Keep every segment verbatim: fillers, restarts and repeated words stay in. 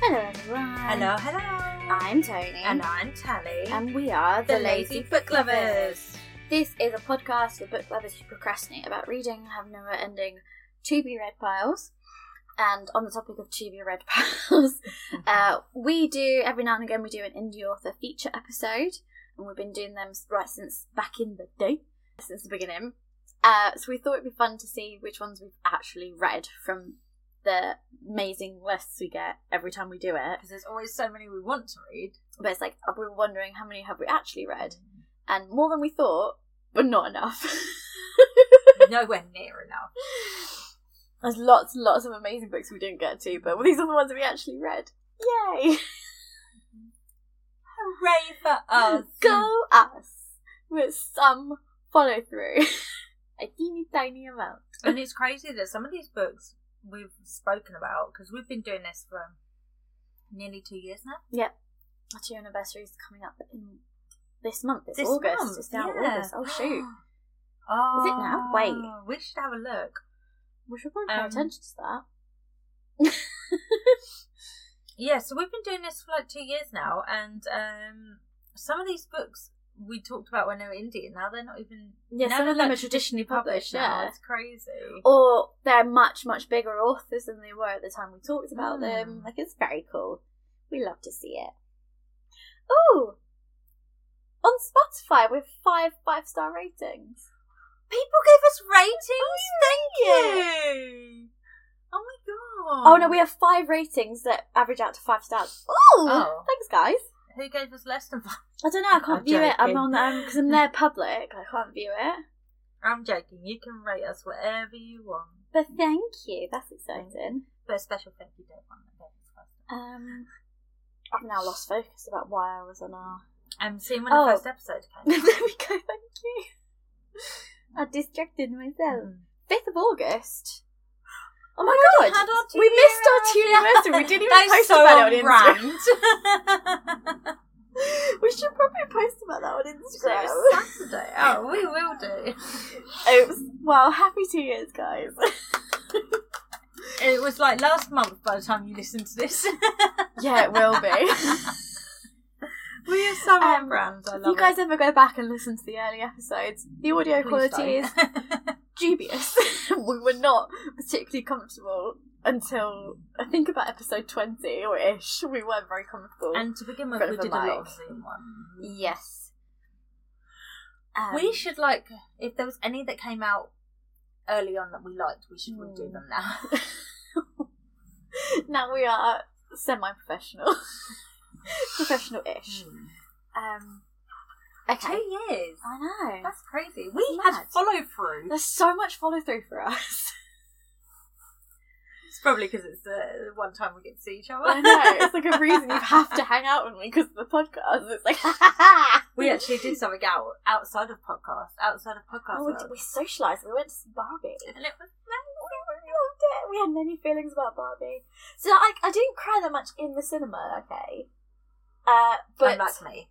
Hello everyone. Hello, hello. I'm Toni. And I'm Tali. And we are the, the Lazy, Lazy Book Lovers. This is a podcast for book lovers who procrastinate about reading and have never-ending to-be-read piles. And on the topic of to-be-read piles, uh, we do, every now and again, we do an indie author feature episode. And we've been doing them right since back in the day, since the beginning. Uh, so we thought it'd be fun to see which ones we've actually read from the amazing lists we get every time we do it, because there's always so many we want to read, but it's like we were wondering how many have we actually read, and more than we thought, but not enough. Nowhere near enough. There's lots and lots of amazing books we didn't get to, but these are the ones that we actually read. Yay. Hooray for us. Go us with some follow through. A teeny tiny amount. And it's crazy that some of these books we've spoken about, because we've been doing this for nearly two years now. Yep. Our two anniversaries coming up in this month. It's this August. Month, it's now yeah. August. Oh, shoot. Oh, is it now? Wait. We should have a look. We should probably pay um, attention to that. Yeah, so we've been doing this for like two years now, and um, some of these books we talked about when they were indie, and now they're not even... Yeah, some of them are traditionally published, published now. Yeah. It's crazy. Or they're much, much bigger authors than they were at the time we talked about mm. them. Like, it's very cool. We love to see it. Ooh! On Spotify, with five five-star ratings. People gave us ratings! Oh, thank you. you! Oh my god. Oh no, we have five ratings that average out to five stars. Ooh! Oh. Thanks, guys. Who gave us less than five? I don't know, I can't I'm view joking. it. I'm on um because I'm there public, I can't view it. I'm joking, you can rate us whatever you want. But thank you, that's exciting. But a special thank you to everyone that gave us five. Um I've now lost focus about why I was on our Um seeing when oh. the first episode came. There we go, thank you. I distracted myself. Mm. Fifth of August. Oh my we god! We missed our two anniversary. We didn't even post so about it on Instagram. We should probably post about that on Instagram. It's Saturday. Oh, we will do. It was, well, happy two years, guys. It was like last month by the time you listen to this. Yeah, it will be. We are so on um, brand. I love it. If you guys it. ever go back and listen to the early episodes, the audio Please quality don't. is... dubious. We were not particularly comfortable until I think about episode twenty or ish. We weren't very comfortable. And to begin with, we did a lot of Zoom ones. Yes. Um, we should, like, if there was any that came out early on that we liked, we should mm. redo them now. Now we are semi-professional. Professional-ish. Mm. Um. Okay. Two years. I know. That's crazy. We That's had follow through. There's so much follow through for us. It's probably because it's the uh, one time we get to see each other. I know. It's like a reason you have to hang out with me because of the podcast. It's like, ha ha. We actually did something out outside of podcast. Outside of podcast. Oh, we, we socialised. We went to some Barbie. And it was amazing. We had many feelings about Barbie. So I, I didn't cry that much in the cinema, okay? Uh, but. Unlike me.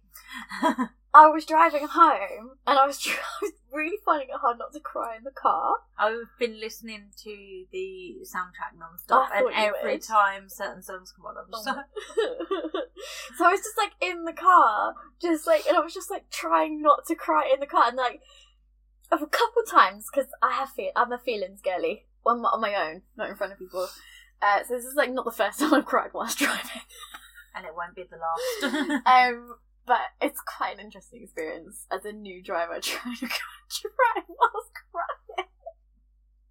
I was driving home, and I was, tr- I was really finding it hard not to cry in the car. I've been listening to the soundtrack non-stop, and every would. time certain songs come on, I'm just like... So I was just, like, in the car, just, like, and I was just, like, trying not to cry in the car, and, like, a couple times, because I have feel- I'm a feelings girly, on my-, on my own, not in front of people. Uh, so this is, like, not the first time I've cried whilst driving. And it won't be the last. um... But it's quite an interesting experience as a new driver trying to drive whilst crying.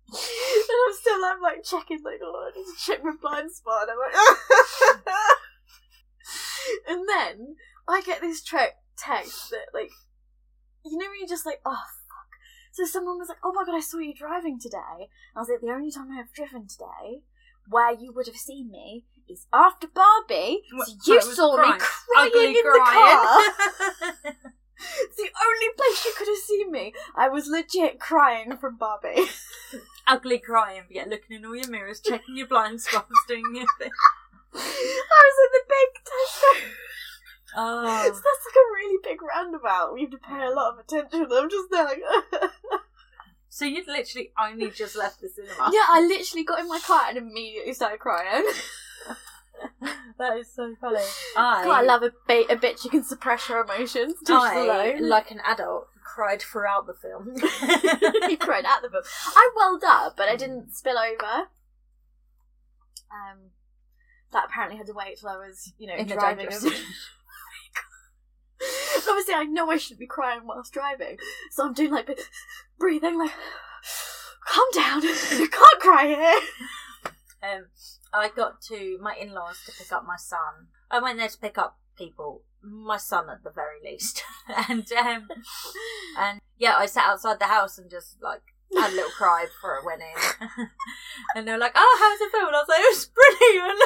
And I'm still, I'm like checking, like, oh, I need to check my blind spot. And I'm like, oh. And then I get this tra- text that, like, you know when you're just like, oh, fuck. So someone was like, oh my god, I saw you driving today. And I was like, the only time I have driven today where you would have seen me is after Barbie, so you saw crying. me crying Ugly in crying. the car. It's the only place you could have seen me. I was legit crying from Barbie. Ugly crying, but yet looking in all your mirrors, checking your blind spots, doing your thing. I was in the big Tesco. Oh. So that's like a really big roundabout. We have to pay a lot of attention. I'm just there like... So you'd literally only just left the cinema. Yeah, I literally got in my car and immediately started crying. That is so funny. I God, I love a, ba- a bitch who can suppress her emotions. I, alone. Like an adult, cried throughout the film. You cried at the film. I welled up, but I didn't spill over. Um, that apparently had to wait till I was, you know, in driving. The Obviously, I know I shouldn't be crying whilst driving, so I'm doing like breathing, like calm down, you can't cry here. Um, I got to my in-laws to pick up my son. I went there to pick up people, my son at the very least, and um, and yeah, I sat outside the house and just like had a little cry before it went in, and they were like, "Oh, how's the film?" And I was like, "It was brilliant,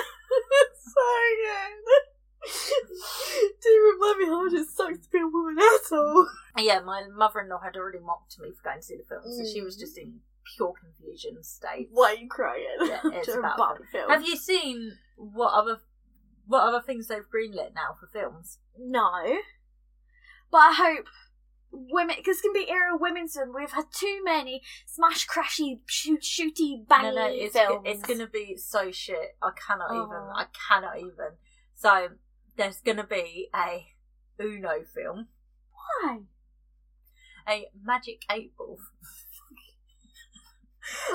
it's so good." Do you remind me how much it sucks to be a woman asshole? Yeah, my mother-in-law had already mocked me for going to see the film, so mm. she was just in pure confusion state. Why are you crying? Yeah, it's about film. film. Have you seen what other what other things they've greenlit now for films? No, but I hope women. This can be era women's film. We've had too many smash, crashy, shoot, shooty, bangy no, no, it's, films. It's going to be so shit. I cannot oh. even. I cannot even. So. There's going to be a Uno film. Why? A Magic eight Ball.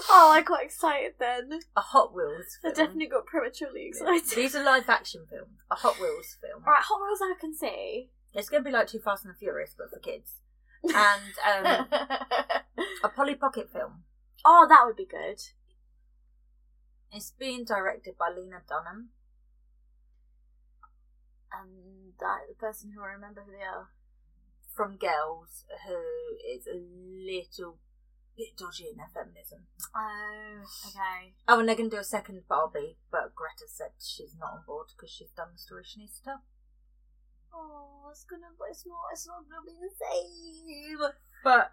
Oh, I got excited then. A Hot Wheels film. I definitely got prematurely excited. These are live action films. A Hot Wheels film. Alright, Hot Wheels I can see. It's going to be like Too Fast and the Furious, but for kids. And um, a Polly Pocket film. Oh, that would be good. It's being directed by Lena Dunham. And uh, the person who I remember who they are from Girls, who is a little bit dodgy in their feminism. Oh, okay. Oh, and they're going to do a second Barbie, but Greta said she's not on board because she's done the story she needs to tell. Oh, it's gonna, it's not, it's not gonna be the same. But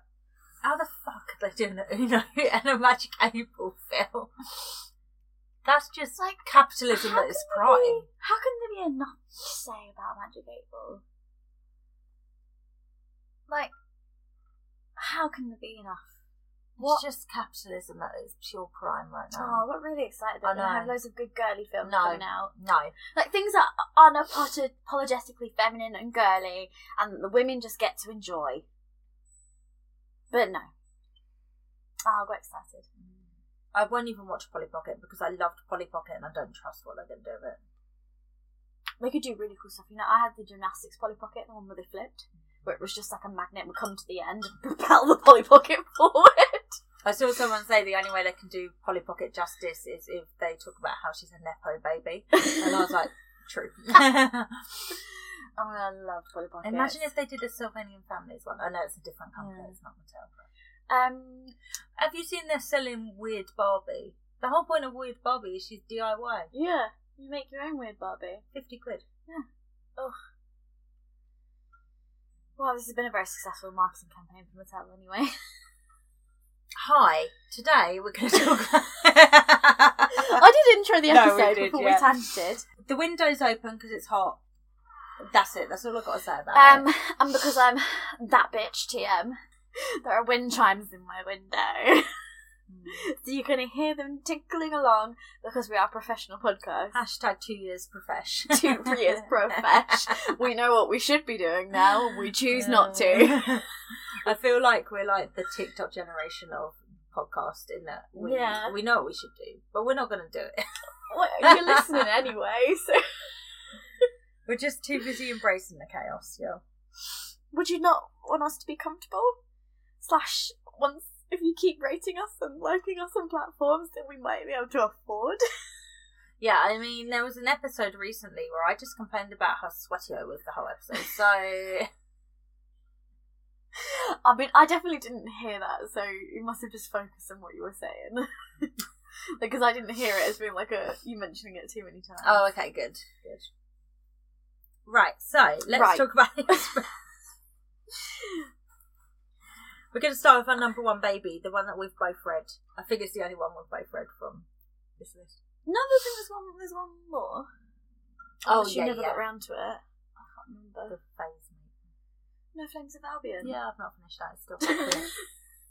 how the fuck are they doing a Uno and a Magic eight Ball film? That's just like capitalism at its prime. How can there be enough to say about Magic eight Ball? Like, how can there be enough? What? It's just capitalism at its pure prime right now. Oh, we're really excited. I know. Have loads of good girly films no, coming out. No, like things that are unapologetically feminine and girly, and the women just get to enjoy. But no, oh, we're excited. I won't even watch Polly Pocket because I loved Polly Pocket and I don't trust what they're going to do with it. They could do really cool stuff. You know, I had the gymnastics Polly Pocket, the one where they flipped, where it was just like a magnet would come to the end and propel the Polly Pocket forward. I saw someone say the only way they can do Polly Pocket justice is if they talk about how she's a Nepo baby. And I was like, true. Oh my God, I love Polly Pocket. Imagine if they did a Sylvanian Families one. I know it's a different company, yeah. It's not Mattel. Um, have you seen they're selling Weird Barbie? The whole point of Weird Barbie is she's D I Y. Yeah, you make your own Weird Barbie. fifty quid. Yeah. Oh. Well, this has been a very successful marketing campaign for Mattel anyway. Hi, today we're going to talk about... I did intro the episode no, we did, before yeah. we tangented. The window's open because it's hot. That's it, that's all I've got to say about um, it. And because I'm that bitch, T M... There are wind chimes in my window. So you're going to hear them tinkling along because we are professional podcasts. Hashtag two years profesh. Two years profesh. We know what we should be doing now. We choose yeah. not to. I feel like we're like the TikTok generation of podcast in that we, yeah. we know what we should do, but we're not going to do it. Well, you're listening anyway, so... We're just too busy embracing the chaos, y'all. Would you not want us to be comfortable? Slash, once if you keep rating us and liking us on platforms, then we might be able to afford. Yeah, I mean, there was an episode recently where I just complained about how sweaty I was the whole episode, so... I mean, I definitely didn't hear that, so you must have just focused on what you were saying. Because I didn't hear it as being like a you mentioning it too many times. Oh, okay, good. Good. Right, so, let's right. talk about the experiment. We're going to start with our number one baby, the one that we've both read. I think it's the only one we've both read from this list. No, I think there's one, there's one more. Oh, oh yeah, you never yeah. got round to it. I can't remember. The Flames. No, Flames of Albion. Yeah, I've not finished that. It's still popular.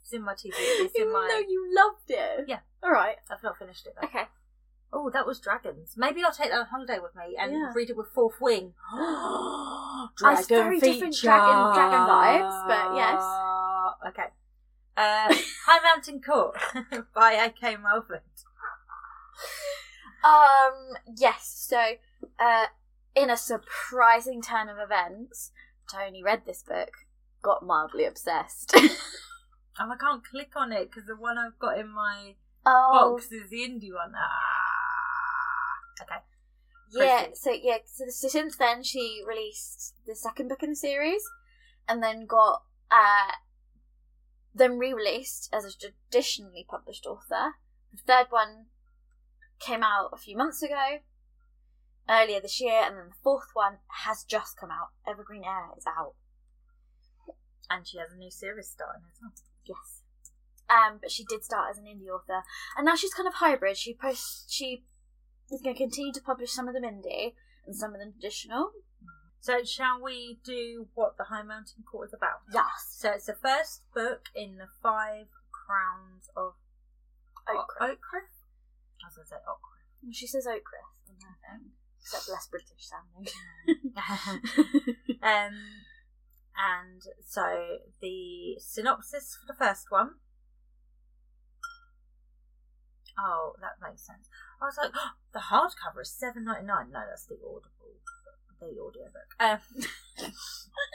It's in my T V. It's in my... No, you loved it. Yeah. All right. I've not finished it though. Okay. Oh, that was dragons. Maybe I'll take that on holiday with me and yeah. read it with Fourth Wing. Dragon it's very feature. Different dragon, dragon vibes, but yes. Okay. Uh, High Mountain Court by A K. Mulford. Um, yes, so uh, in a surprising turn of events, Toni read this book, got mildly obsessed. And I can't click on it because the one I've got in my oh. box is the indie one. Ah. Okay. Yeah, so yeah, so since then she released the second book in the series and then got uh, then re-released as a traditionally published author. The third one came out a few months ago, earlier this year, and then the fourth one has just come out. Evergreen Air is out. And she has a new series starting as well. Yes. Um, but she did start as an indie author, and now she's kind of hybrid. She posts, she is going to continue to publish some of them indie and some of them traditional. So shall we do what the High Mountain Court is about? Yes. So it's the first book in the Five Crowns of Oakcroft. Oakcroft? I was going to say Oakcroft. She says Oakcroft on her thing, except less British sounding. um, and so the synopsis for the first one. Oh, that makes sense. I was like, oh, the hardcover is seven ninety nine. No, that's the audible, the audiobook. Um,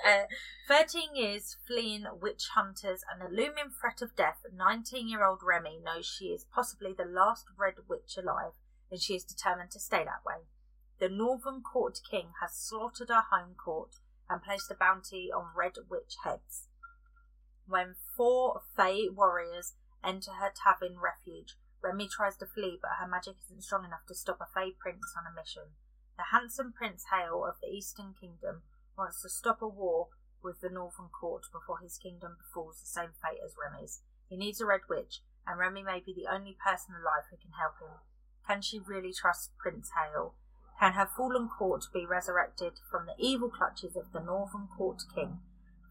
uh, Thirteen years fleeing witch hunters and the looming threat of death. Nineteen-year-old Remy knows she is possibly the last red witch alive, and she is determined to stay that way. The Northern Court King has slaughtered her home court and placed a bounty on red witch heads. When four Fae warriors enter her tavern refuge, Remy tries to flee, but her magic isn't strong enough to stop a Fae prince on a mission. The handsome Prince Hale of the Eastern Kingdom wants to stop a war with the Northern Court before his kingdom befalls the same fate as Remy's. He needs a red witch, and Remy may be the only person alive who can help him. Can she really trust Prince Hale? Can her fallen court be resurrected from the evil clutches of the Northern Court King?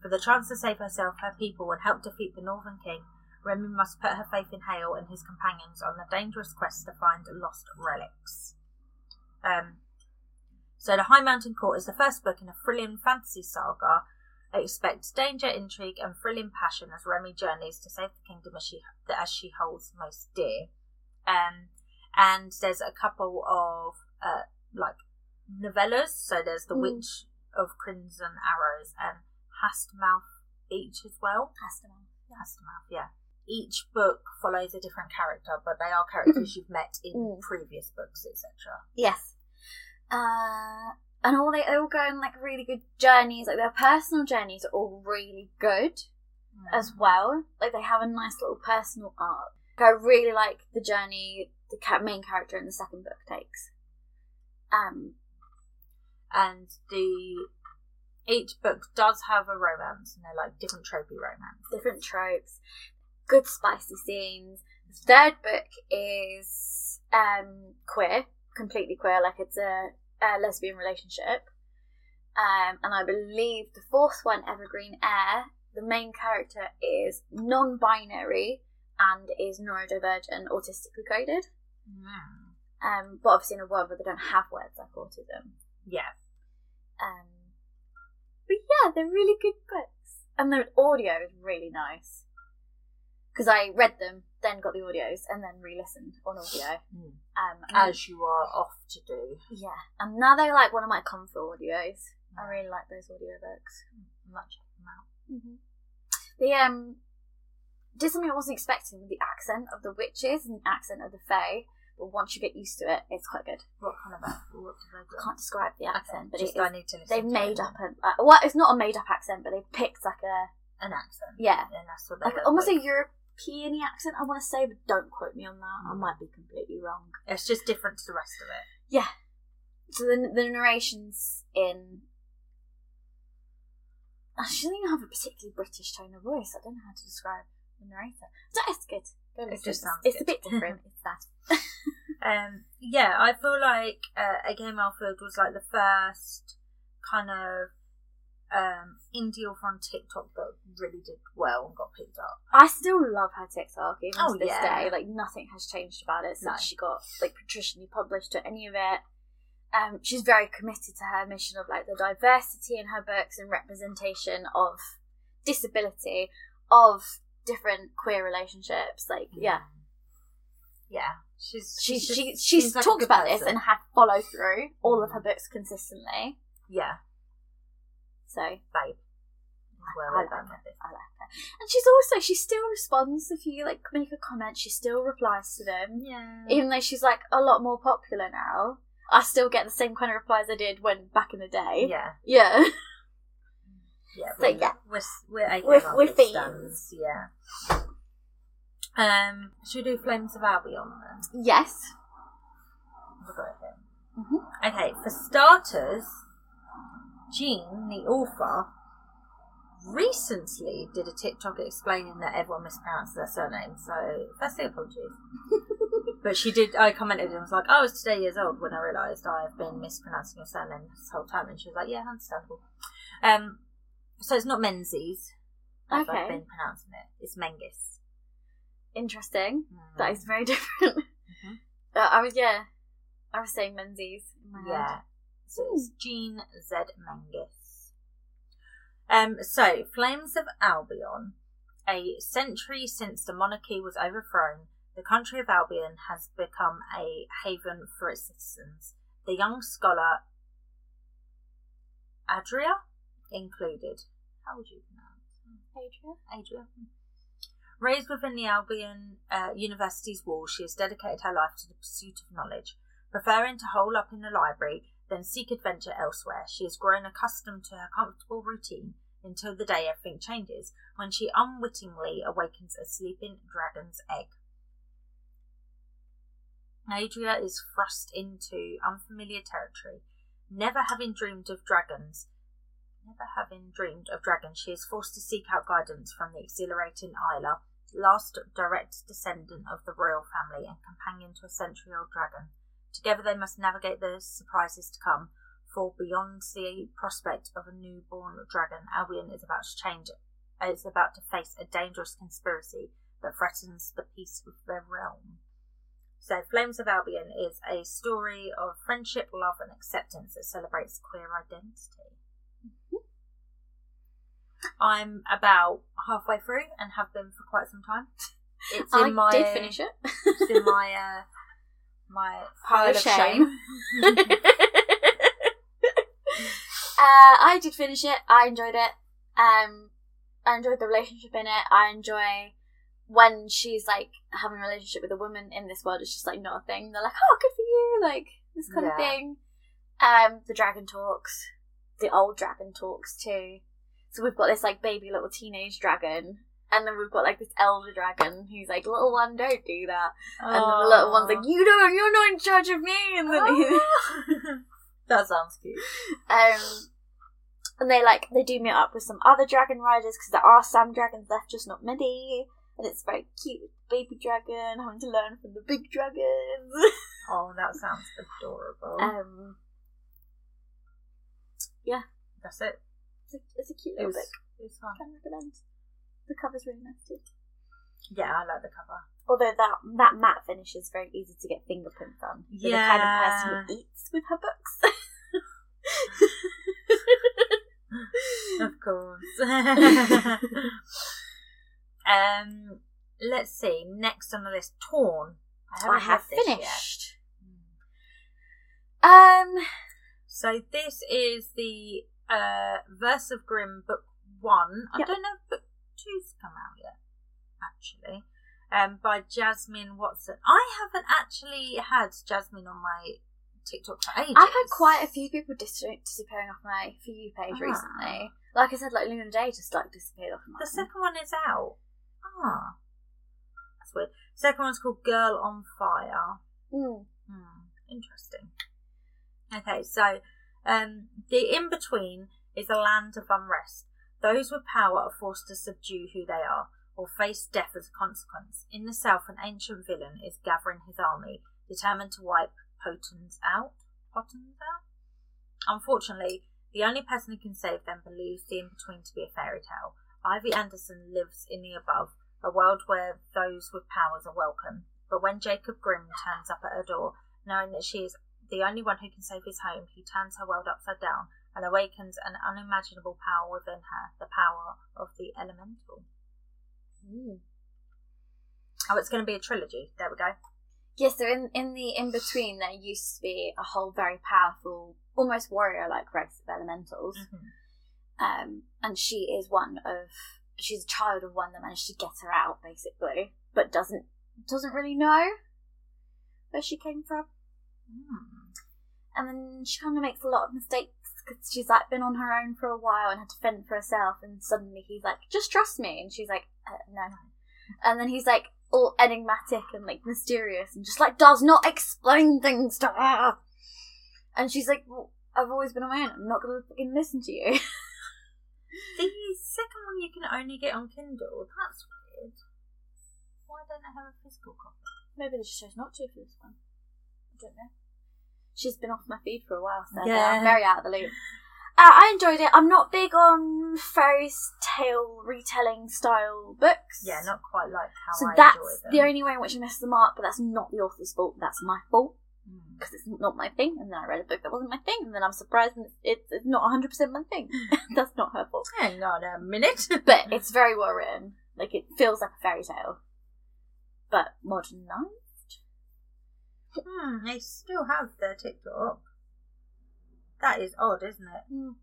For the chance to save herself, her people, and help defeat the Northern King, Remy must put her faith in Hale and his companions on the dangerous quest to find lost relics. Um, so The High Mountain Court is the first book in a thrilling fantasy saga. Expect danger, intrigue and thrilling passion as Remy journeys to save the kingdom as she, as she holds most dear. Um, and there's a couple of uh, like novellas. So there's The mm. Witch of Crimson Arrows and Hastemouth Beach as well. Hastemouth. Hastemouth, yeah. Each book follows a different character, but they are characters you've met in mm. previous books, et cetera. Yes. Uh, and all they all go on like really good journeys. Like their personal journeys are all really good mm. as well. Like they have a nice little personal arc. Like, I really like the journey the main character in the second book takes. Um, and the. Each book does have a romance, and they're like different tropey romance. Different tropes. Good spicy scenes. The third book is um, queer, completely queer, like it's a, a lesbian relationship. Um, and I believe the fourth one, Evergreen Air, the main character is non-binary and is neurodivergent, autistically coded. Mm. Um, but obviously in a world where they don't have words like autism. Yeah. Um. But yeah, they're really good books. And the audio is really nice. Because I read them, then got the audios, and then re-listened on audio. Mm. Um, As you are off to do. Yeah. And now they're like one of my comfort audios. Yeah. I really like those audiobooks. I'm not checking them out. Mm-hmm. They um, did something I wasn't expecting, the accent of the witches and the accent of the fae. But once you get used to it, it's quite good. What kind of accent? What did I do? I can't describe the accent, okay, but just it is, I need to listen they've to made it. Up a... Uh, well, it's not a made-up accent, but they've picked like a... An accent. Yeah. And that's what they like, almost like. A European-y accent, I want to say, but don't quote me on that. Mm. I might be completely wrong. It's just different to the rest of it. Yeah. So the, the narration's in... I shouldn't even have a particularly British tone of voice. I don't know how to describe the narrator. So it's good. It just it's, sounds it's good. A bit different. It's that. Um, yeah, I feel like uh, A K. Mulford was like the first kind of um, indie author on TikTok that really did well and got picked up. I still love her TikTok even oh, to this yeah. day. Like, nothing has changed about it since no. she got, like, traditionally published or any of it. Um, she's very committed to her mission of, like, the diversity in her books and representation of disability, of different queer relationships. Like, yeah. Yeah. She's she's she's, just, she, she's, she's like talked about person. This and had follow through all of her books consistently. Yeah. So. Babe. Well, I, I, like her. I like her. And she's also, she still responds if you, like, make a comment, she still replies to them. Yeah. Even though she's, like, a lot more popular now. I still get the same kind of replies I did when back in the day. Yeah. Yeah. Yeah. So, yeah. We're, we're, we're, we're fiends. Yeah. Um, should we do Flames of Albion then? Yes. We've got it here. Mm-hmm. Okay, for starters, Jean, the author, recently did a TikTok explaining that everyone mispronounces their surname, so that's the apologies. But she did, I commented and was like, oh, I was today years old when I realised I've been mispronouncing your surname this whole time, and she was like, yeah, understandable. Um, so it's not Menzies, as okay. I've been pronouncing it, it's Mengis. Interesting. Mm. That is very different. Mm-hmm. Uh, I was, yeah, I was saying Menzies in my yeah. head. So it's Jean Z. Mengis. Um, so, Flames of Albion. A century since the monarchy was overthrown, the country of Albion has become a haven for its citizens, the young scholar Adria included. How would you pronounce it? Adria. Adria. Raised within the Albion uh, University's walls, she has dedicated her life to the pursuit of knowledge, preferring to hole up in the library than seek adventure elsewhere. She has grown accustomed to her comfortable routine until the day everything changes, when she unwittingly awakens a sleeping dragon's egg. Adria is thrust into unfamiliar territory. Never having dreamed of dragons, Never having dreamed of dragons, she is forced to seek out guidance from the exhilarating Isla, last direct descendant of the royal family and companion to a century-old dragon. Together they must navigate the surprises to come, for beyond the prospect of a newborn dragon, Albion is about to change. It's about to face a dangerous conspiracy that threatens the peace of their realm. So, Flames of Albion is a story of friendship, love, and acceptance that celebrates queer identity. I'm about halfway through and have been for quite some time. It's in I my, did finish it. It's in my uh, my pile of shame. shame. uh, I did finish it. I enjoyed it. Um, I enjoyed the relationship in it. I enjoy when she's like having a relationship with a woman in this world. It's just like not a thing. They're like, oh, good for you, like this kind yeah. of thing. Um, the dragon talks. The old dragon talks too. So we've got this, like, baby little teenage dragon, and then we've got, like, this elder dragon who's like, little one, don't do that. Aww. And the little one's like, you don't, you're not in charge of me. And then that sounds cute. Um, and they, like, they do meet up with some other dragon riders, because there are some dragons left, just not many. And it's very cute with the baby dragon having to learn from the big dragons. Oh, that sounds adorable. Um, yeah. That's it. It's a, it's a cute little it was, book. It was fun. I can recommend. The cover's really nice too. Yeah, I like the cover. Although that that matte finish is very easy to get fingerprint on. You're yeah. the kind of person who eats with her books. Of course. um, let's see. Next on the list, Torn. I, I have finished. Yet. Um. So this is the. Uh, Verse of Grimm, book one. Yep. I don't know if book two's come out yet, actually. Um, by Jasmine Watson. I haven't actually had Jasmine on my TikTok for ages. I've had quite a few people dis- disappearing off my For You page ah. recently. Like I said, like Luna Day just like disappeared off my. The second one is out. Ah, that's weird. Second one's called Girl on Fire. Mm. Mm. Interesting. Okay, so. Um, the in-between is a land of unrest. Those with power are forced to subdue who they are, or face death as a consequence. In the south, an ancient villain is gathering his army, determined to wipe Potons out. Potons out? Unfortunately, the only person who can save them believes the in-between to be a fairy tale, Ivy Anderson lives in the above, a world where those with powers are welcome. But when Jacob Grimm turns up at her door, knowing that she is the only one who can save his home, he turns her world upside down and awakens an unimaginable power within her, the power of the elemental. Mm. Oh, it's going to be a trilogy. There we go. Yes, yeah, so in, in the in-between, there used to be a whole very powerful, almost warrior-like race of elementals. Mm-hmm. Um, and she is one of... She's a child of one that managed to get her out, basically, but doesn't doesn't really know where she came from. Mm. And then she kind of makes a lot of mistakes because she's, like, been on her own for a while and had to fend for herself, and suddenly he's like, just trust me. And she's like, uh, no. And then he's, like, all enigmatic and, like, mysterious and just, like, does not explain things to her. And she's like, well, I've always been on my own. I'm not going to fucking listen to you. The second one you can only get on Kindle. That's weird. Why don't I have a physical copy? Maybe they just chose not to for this one. I don't know. She's been off my feed for a while, so yeah. I'm very out of the loop. Uh, I enjoyed it. I'm not big on fairy tale retelling style books. Yeah, not quite like how so I enjoy them. So that's the only way in which I missed the mark, but that's not the author's fault. That's my fault. Because it's not my thing, and then I read a book that wasn't my thing, and then I'm surprised it's not one hundred percent my thing. That's not her fault. Hang on a minute. But it's very well written. Like, it feels like a fairy tale. But modernised? Hmm, they still have their TikTok. That is odd, isn't it? Mm.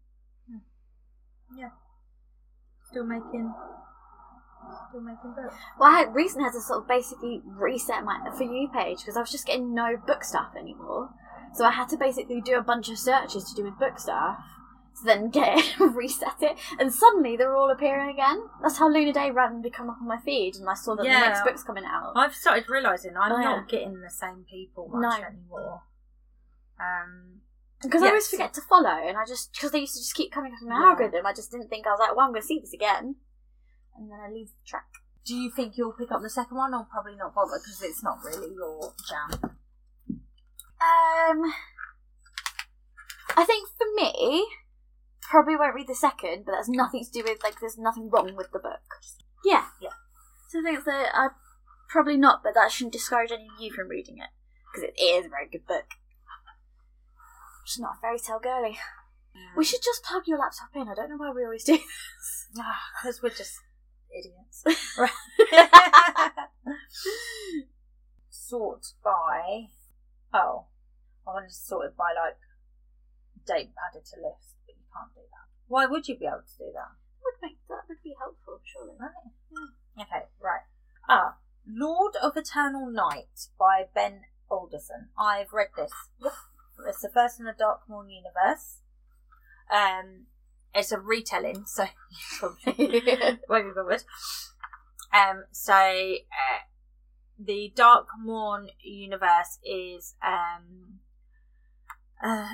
Yeah. Still making... Still making books. Well, I had, recently had to sort of basically reset my For You page because I was just getting no book stuff anymore. So I had to basically do a bunch of searches to do with book stuff, so then get it, reset it, and suddenly they're all appearing again. That's how Luna Day randomly come up on my feed, and I saw that yeah, the next book's coming out. I've started realising I'm oh, yeah. not getting the same people much no. anymore. Um... Because yes. I always forget to follow, and I just... Because they used to just keep coming up in my yeah. algorithm, I just didn't think... I was like, well, I'm going to see this again. And then I lose the track. Do you think you'll pick up the second one, or probably not bother, because it's not really your jam? Um... I think, for me, probably won't read the second, but that's nothing to do with... Like, there's nothing wrong with the book. Yeah. Yeah. So I think that I... Probably not, but that shouldn't discourage any of you from reading it. Because it is a very good book. She's not a fairy tale girly. Mm. We should just plug your laptop in. I don't know why we always do this. Because we're just idiots. Sort by... Oh. I wanted to sort it by, like, date added to list, but you can't do that. Why would you be able to do that? That would, make, that would be helpful, surely. Right. Yeah. Okay, right. Ah, Lord of Eternal Night by Ben Alderson. I've read this. Yep. It's the first in the Dark Morn Universe. Um, it's a retelling, so you probably won't be bothered. Um, so uh, the Dark Morn Universe is um, uh,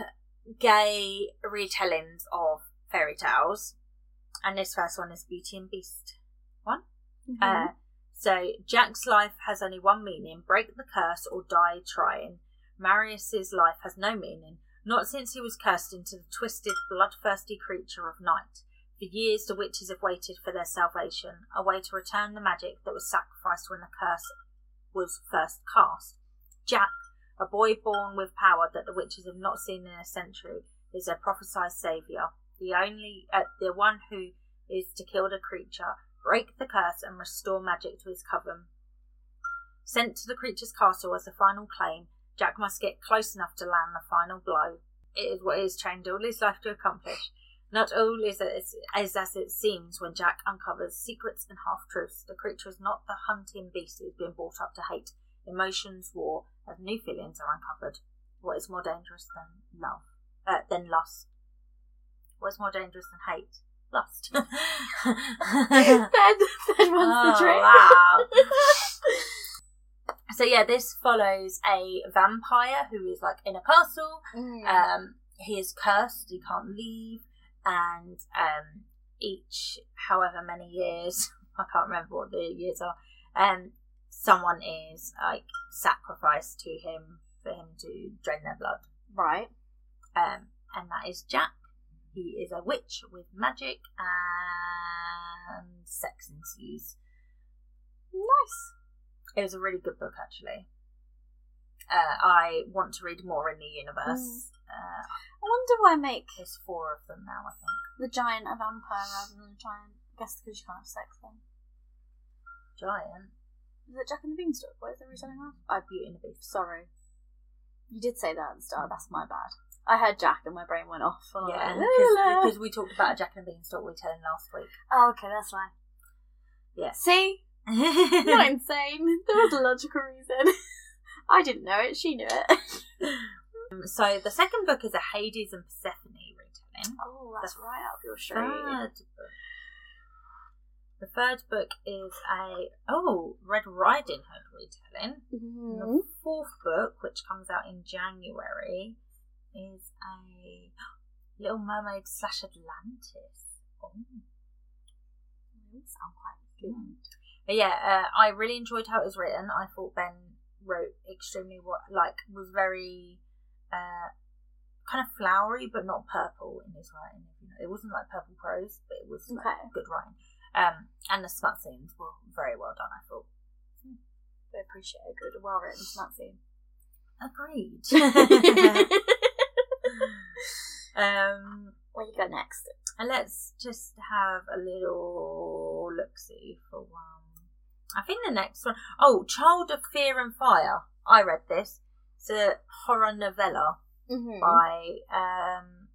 gay retellings of fairy tales, and this first one is Beauty and Beast one. Mm-hmm. Uh, so Jack's life has only one meaning: break the curse or die trying. Marius's life has no meaning, not since he was cursed into the twisted, bloodthirsty creature of night. For years the witches have waited for their salvation, a way to return the magic that was sacrificed when the curse was first cast. Jack, a boy born with power that the witches have not seen in a century, is their prophesied saviour, the only, uh, the one who is to kill the creature, break the curse and restore magic to his coven. Sent to the creature's castle as the final claim, Jack must get close enough to land the final blow. It is what he has trained all his life to accomplish. Not all is as, is as it seems when Jack uncovers secrets and half-truths. The creature is not the hunting beast he has been brought up to hate. Emotions war as new feelings are uncovered. What is more dangerous than love? Uh, than lust? What is more dangerous than hate? Lust. Then, then one's oh, the trick. Wow. So yeah, this follows a vampire who is, like, in a castle. Mm. Um, he is cursed, he can't leave, and um, each however many years, I can't remember what the years are, um, someone is, like, sacrificed to him for him to drain their blood. Right. Um, and that is Jack. He is a witch with magic and... and sex ensues. Nice. It was a really good book, actually. Uh, I want to read more in the universe. Mm. Uh, I wonder why I make... There's four of them now, I think. The giant a vampire rather than a giant. I guess because you can't have sex then. Giant? Is it Jack and the Beanstalk? What is it reselling off? Oh, Beauty and the Beast. Sorry. You did say that at the start. That's my bad. I heard Jack and my brain went off. Like, yeah, because we talked about a Jack and the Beanstalk retelling last week. Oh, okay, that's fine. Yeah. See? Not insane. There was a logical reason. I didn't know it. She knew it. So the second book is a Hades and Persephone retelling. Oh, that's the right up your street. Third book. The third book is a oh Red Riding Hood retelling. Mm-hmm. The fourth book, which comes out in January, is a Little Mermaid slash Atlantis. Oh, that sounds quite good. But yeah, uh, I really enjoyed how it was written. I thought Ben wrote extremely what like was very. Uh, kind of flowery but not purple in his writing. It wasn't like purple prose, but it was like okay. good writing. Um, and the smut scenes were very well done, I thought. Hmm. I appreciate a good, well written smut scene. Agreed. um, Where do you go next? And let's just have a little look see for one. I think the next one. Oh, Child of Fear and Fire. I read this. It's a horror novella mm-hmm. by um,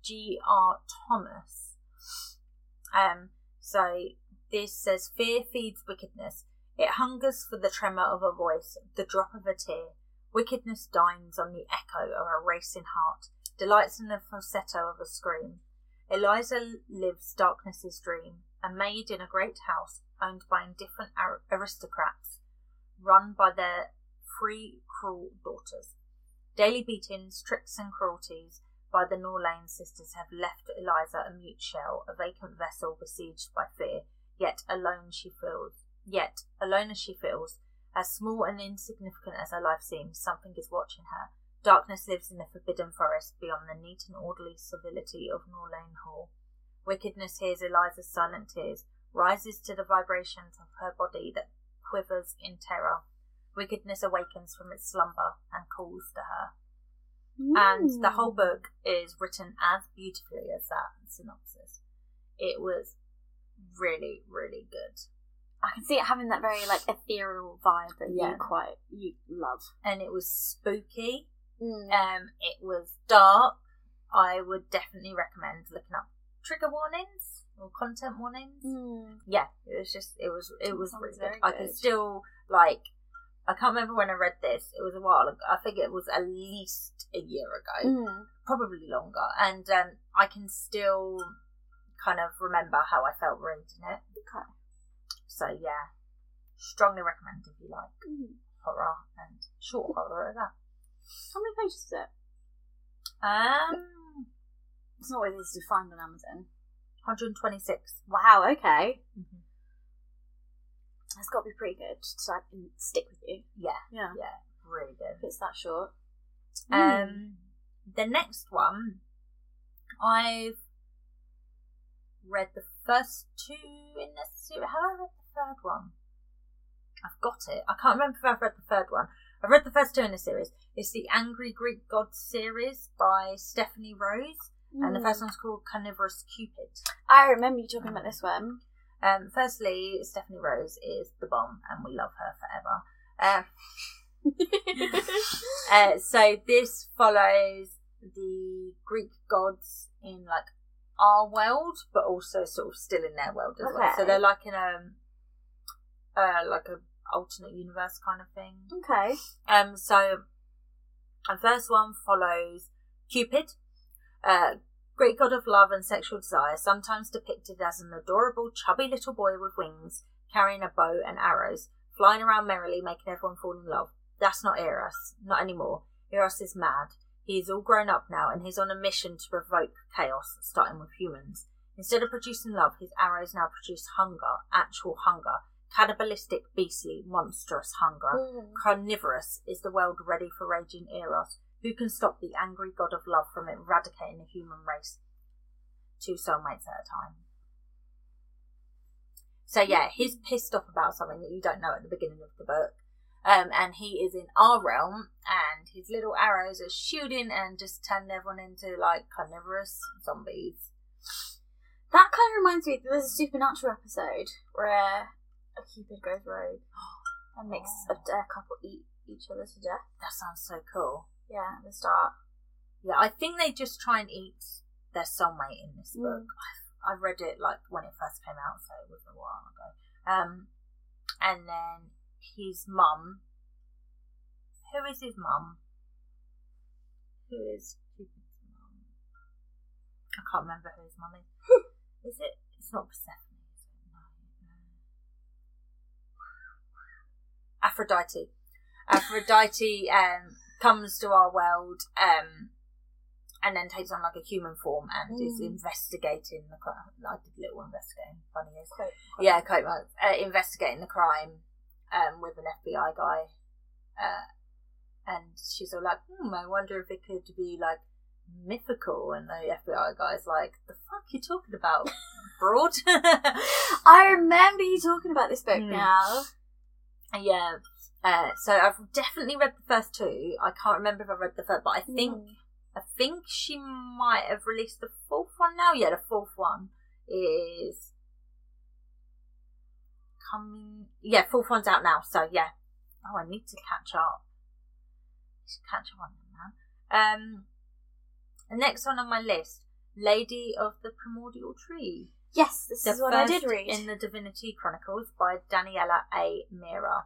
G R Thomas. Um, so this says, fear feeds wickedness. It hungers for the tremor of a voice, the drop of a tear. Wickedness dines on the echo of a racing heart, delights in the falsetto of a scream. Eliza lives darkness's dream, a maid in a great house owned by indifferent ar- aristocrats, run by their three cruel daughters. Daily beatings, tricks and cruelties by the Norlane sisters have left Eliza a mute shell, a vacant vessel besieged by fear, yet alone she feels, yet alone as she feels, as small and insignificant as her life seems, something is watching her. Darkness lives in the forbidden forest beyond the neat and orderly civility of Norlane Hall. Wickedness hears Eliza's silent tears, rises to the vibrations of her body that quivers in terror. Wickedness awakens from its slumber and calls to her. Ooh. And the whole book is written as beautifully as that synopsis. It was really, really good. I can see it having that very like ethereal vibe that yeah. you quite you love. And it was spooky. Mm. Um, it was dark. I would definitely recommend looking up trigger warnings or content warnings. Mm. Yeah, it was just it was it was really good. good. I could still like. I can't remember when I read this. It was a while ago. I think it was at least a year ago, mm. probably longer. And um, I can still kind of remember how I felt reading it. Okay. So, yeah, strongly recommend if you like mm. horror and short horror as well. How many pages is it? Um, It's not always easy to find on Amazon. one hundred twenty-six. Wow, okay. Mm-hmm. That's got to be pretty good so I can stick with you. Yeah. Yeah. Yeah. Really good. If it's that short. Um, mm. The next one, I've read the first two in this series. Have I read the third one? I've got it. I can't remember if I've read the third one. I've read the first two in this series. It's the Angry Greek God series by Stephanie Rose. Mm. And the first one's called Carnivorous Cupid. I remember you talking mm. about this one. Um, firstly, Stephanie Rose is the bomb, and we love her forever. Uh, uh, so this follows the Greek gods in like our world, but also sort of still in their world as okay. well. So they're like in a uh, like a alternate universe kind of thing. Okay. Um. So the first one follows Cupid. Uh, Great god of love and sexual desire, sometimes depicted as an adorable, chubby little boy with wings, carrying a bow and arrows, flying around merrily, making everyone fall in love. That's not Eros. Not anymore. Eros is mad. He is all grown up now, and he's on a mission to provoke chaos, starting with humans. Instead of producing love, his arrows now produce hunger, actual hunger, cannibalistic, beastly, monstrous hunger. Mm. Carnivorous is the world ready for raging Eros. Who can stop the angry god of love from eradicating the human race? Two soulmates at a time. So yeah, he's pissed off about something that you don't know at the beginning of the book. Um, and he is in our realm, and his little arrows are shooting and just turning everyone into, like, carnivorous zombies. That kind of reminds me, there's a Supernatural episode where a cupid goes rogue and makes oh. a, a couple eat each other to death. That sounds so cool. Yeah, at the start. Yeah, I think they just try and eat their soulmate in this mm. book. I read it, like, when it first came out, so it was a while ago. Um, and then... his mum. Who is his mum? Who is his mum? I can't remember who his mum is. Is it? It's not Persephone. No, no. Aphrodite. Aphrodite um, comes to our world um, and then takes on like a human form and mm. is investigating the crime. I did a little investigating. Funny is. Quite, quite yeah, quite right. Uh, investigating the crime. Um, with an F B I guy, uh, and she's all like, hmm, I wonder if it could be, like, mythical, and the F B I guy's like, the fuck you talking about, broad? I remember you talking about this book mm. now. Yeah, uh, so I've definitely read the first two. I can't remember if I read the third, but I think, mm. I think she might have released the fourth one now. Yeah, the fourth one is... Coming, yeah, fourth one's out now, so yeah. Oh, I need to catch up. Catch up on that, man. Um, the next one on my list, Lady of the Primordial Tree. Yes, this the is what I did read in the Divinity Chronicles by Daniela A. Mira.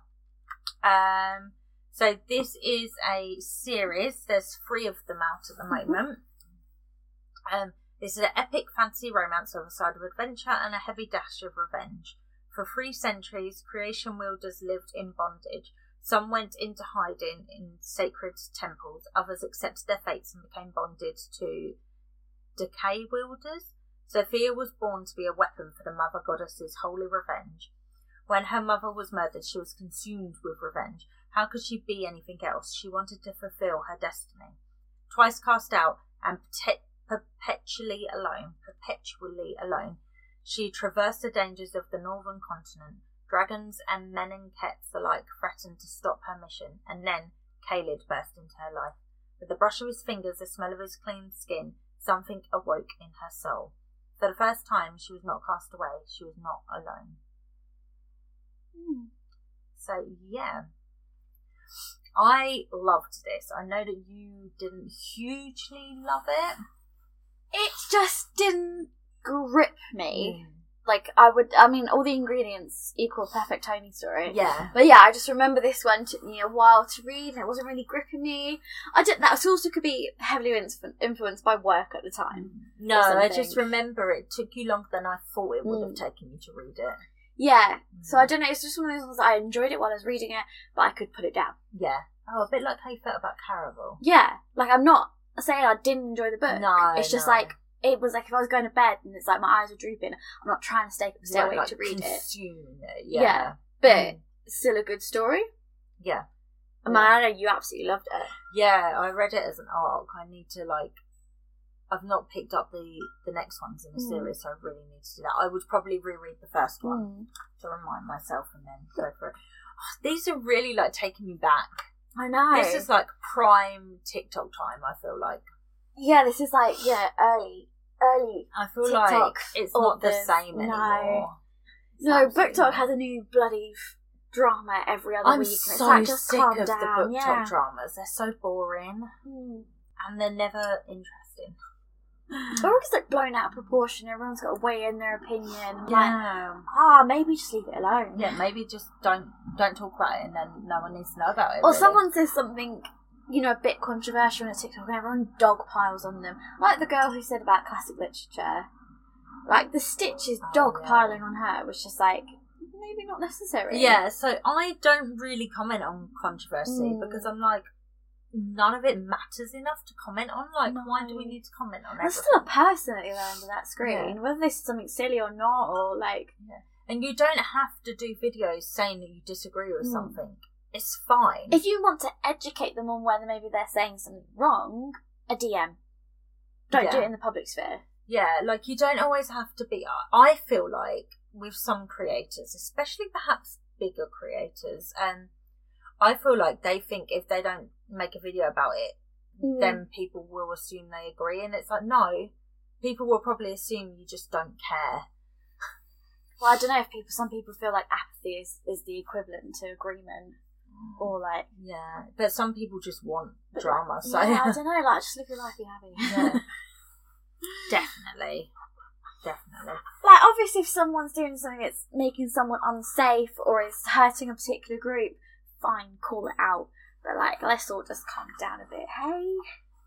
Um, so this is a series. There's three of them out at the moment. Um, this is an epic fantasy romance of a side of adventure and a heavy dash of revenge. For three centuries, creation wielders lived in bondage. Some went into hiding in sacred temples. Others accepted their fates and became bonded to decay wielders. Sophia was born to be a weapon for the mother goddess's holy revenge. When her mother was murdered, she was consumed with revenge. How could she be anything else? She wanted to fulfill her destiny. Twice cast out and perpetually alone, perpetually alone, she traversed the dangers of the northern continent. Dragons and Menenkeps alike threatened to stop her mission, and then Caelid burst into her life. With the brush of his fingers, the smell of his clean skin, something awoke in her soul. For the first time, she was not cast away. She was not alone. Mm. So, yeah. I loved this. I know that you didn't hugely love it. It just didn't grip me mm. like I would I mean all the ingredients equal perfect Toni story, yeah, but yeah, I just remember this one took me a while to read and it wasn't really gripping me. I didn't that also could be heavily influenced by work at the time. No, I just remember it took you longer than I thought it would mm. have taken you to read it. Yeah, mm. so I don't know, it's just one of those ones that I enjoyed it while I was reading it, but I could put it down. Yeah, oh, a bit like how you felt about Caravel. Yeah, like I'm not saying I didn't enjoy the book. No, it's just no. like It was like if I was going to bed and it's like my eyes are drooping, I'm not trying to stay up stay awake like to read it. it. Yeah. yeah. But mm. it's still a good story. Yeah. I mean, yeah. I know you absolutely loved it. Yeah, I read it as an arc. I need to, like, I've not picked up the, the next ones in the mm. series, so I really need to do that. I would probably reread the first one mm. to remind myself and then go for it. Oh, these are really, like, taking me back. I know. This is, like, prime TikTok time, I feel like. Yeah, this is like, yeah, early, early I feel TikTok like it's not the same anymore. No, no BookTok has a new bloody drama every other I'm week. I'm so like, just sick of down. the BookTok yeah. dramas. They're so boring. Mm. And they're never interesting. They're always like blown out of proportion. Everyone's got to weigh in their opinion. I'm yeah. Like, ah, maybe just leave it alone. Yeah, maybe just don't don't talk about it and then no one needs to know about it. Or really. Someone says something... you know, a bit controversial on a TikTok and everyone dog piles on them. Like the girl who said about classic literature. Like the Stitches oh, dog yeah. piling on her was just like, maybe not necessary. Yeah, so I don't really comment on controversy mm. because I'm like, none of it matters enough to comment on. Like, no. why do we need to comment on it? There's still a person at the other end of that screen, yeah. whether this is something silly or not, or like... Yeah. And you don't have to do videos saying that you disagree with mm. something. It's fine. If you want to educate them on whether maybe they're saying something wrong, a D M. Don't yeah. do it in the public sphere. Yeah, like you don't always have to be. I feel like with some creators, especially perhaps bigger creators, and um, I feel like they think if they don't make a video about it, mm. then people will assume they agree. And it's like, no, people will probably assume you just don't care. Well, I don't know if people, some people feel like apathy is, is the equivalent to agreement. Or like, yeah, but some people just want drama. So yeah, I don't know, like just live your life, be happy. Yeah. Definitely, definitely. Like obviously, if someone's doing something that's making someone unsafe or is hurting a particular group, fine, call it out. But like, let's all just calm down a bit, hey?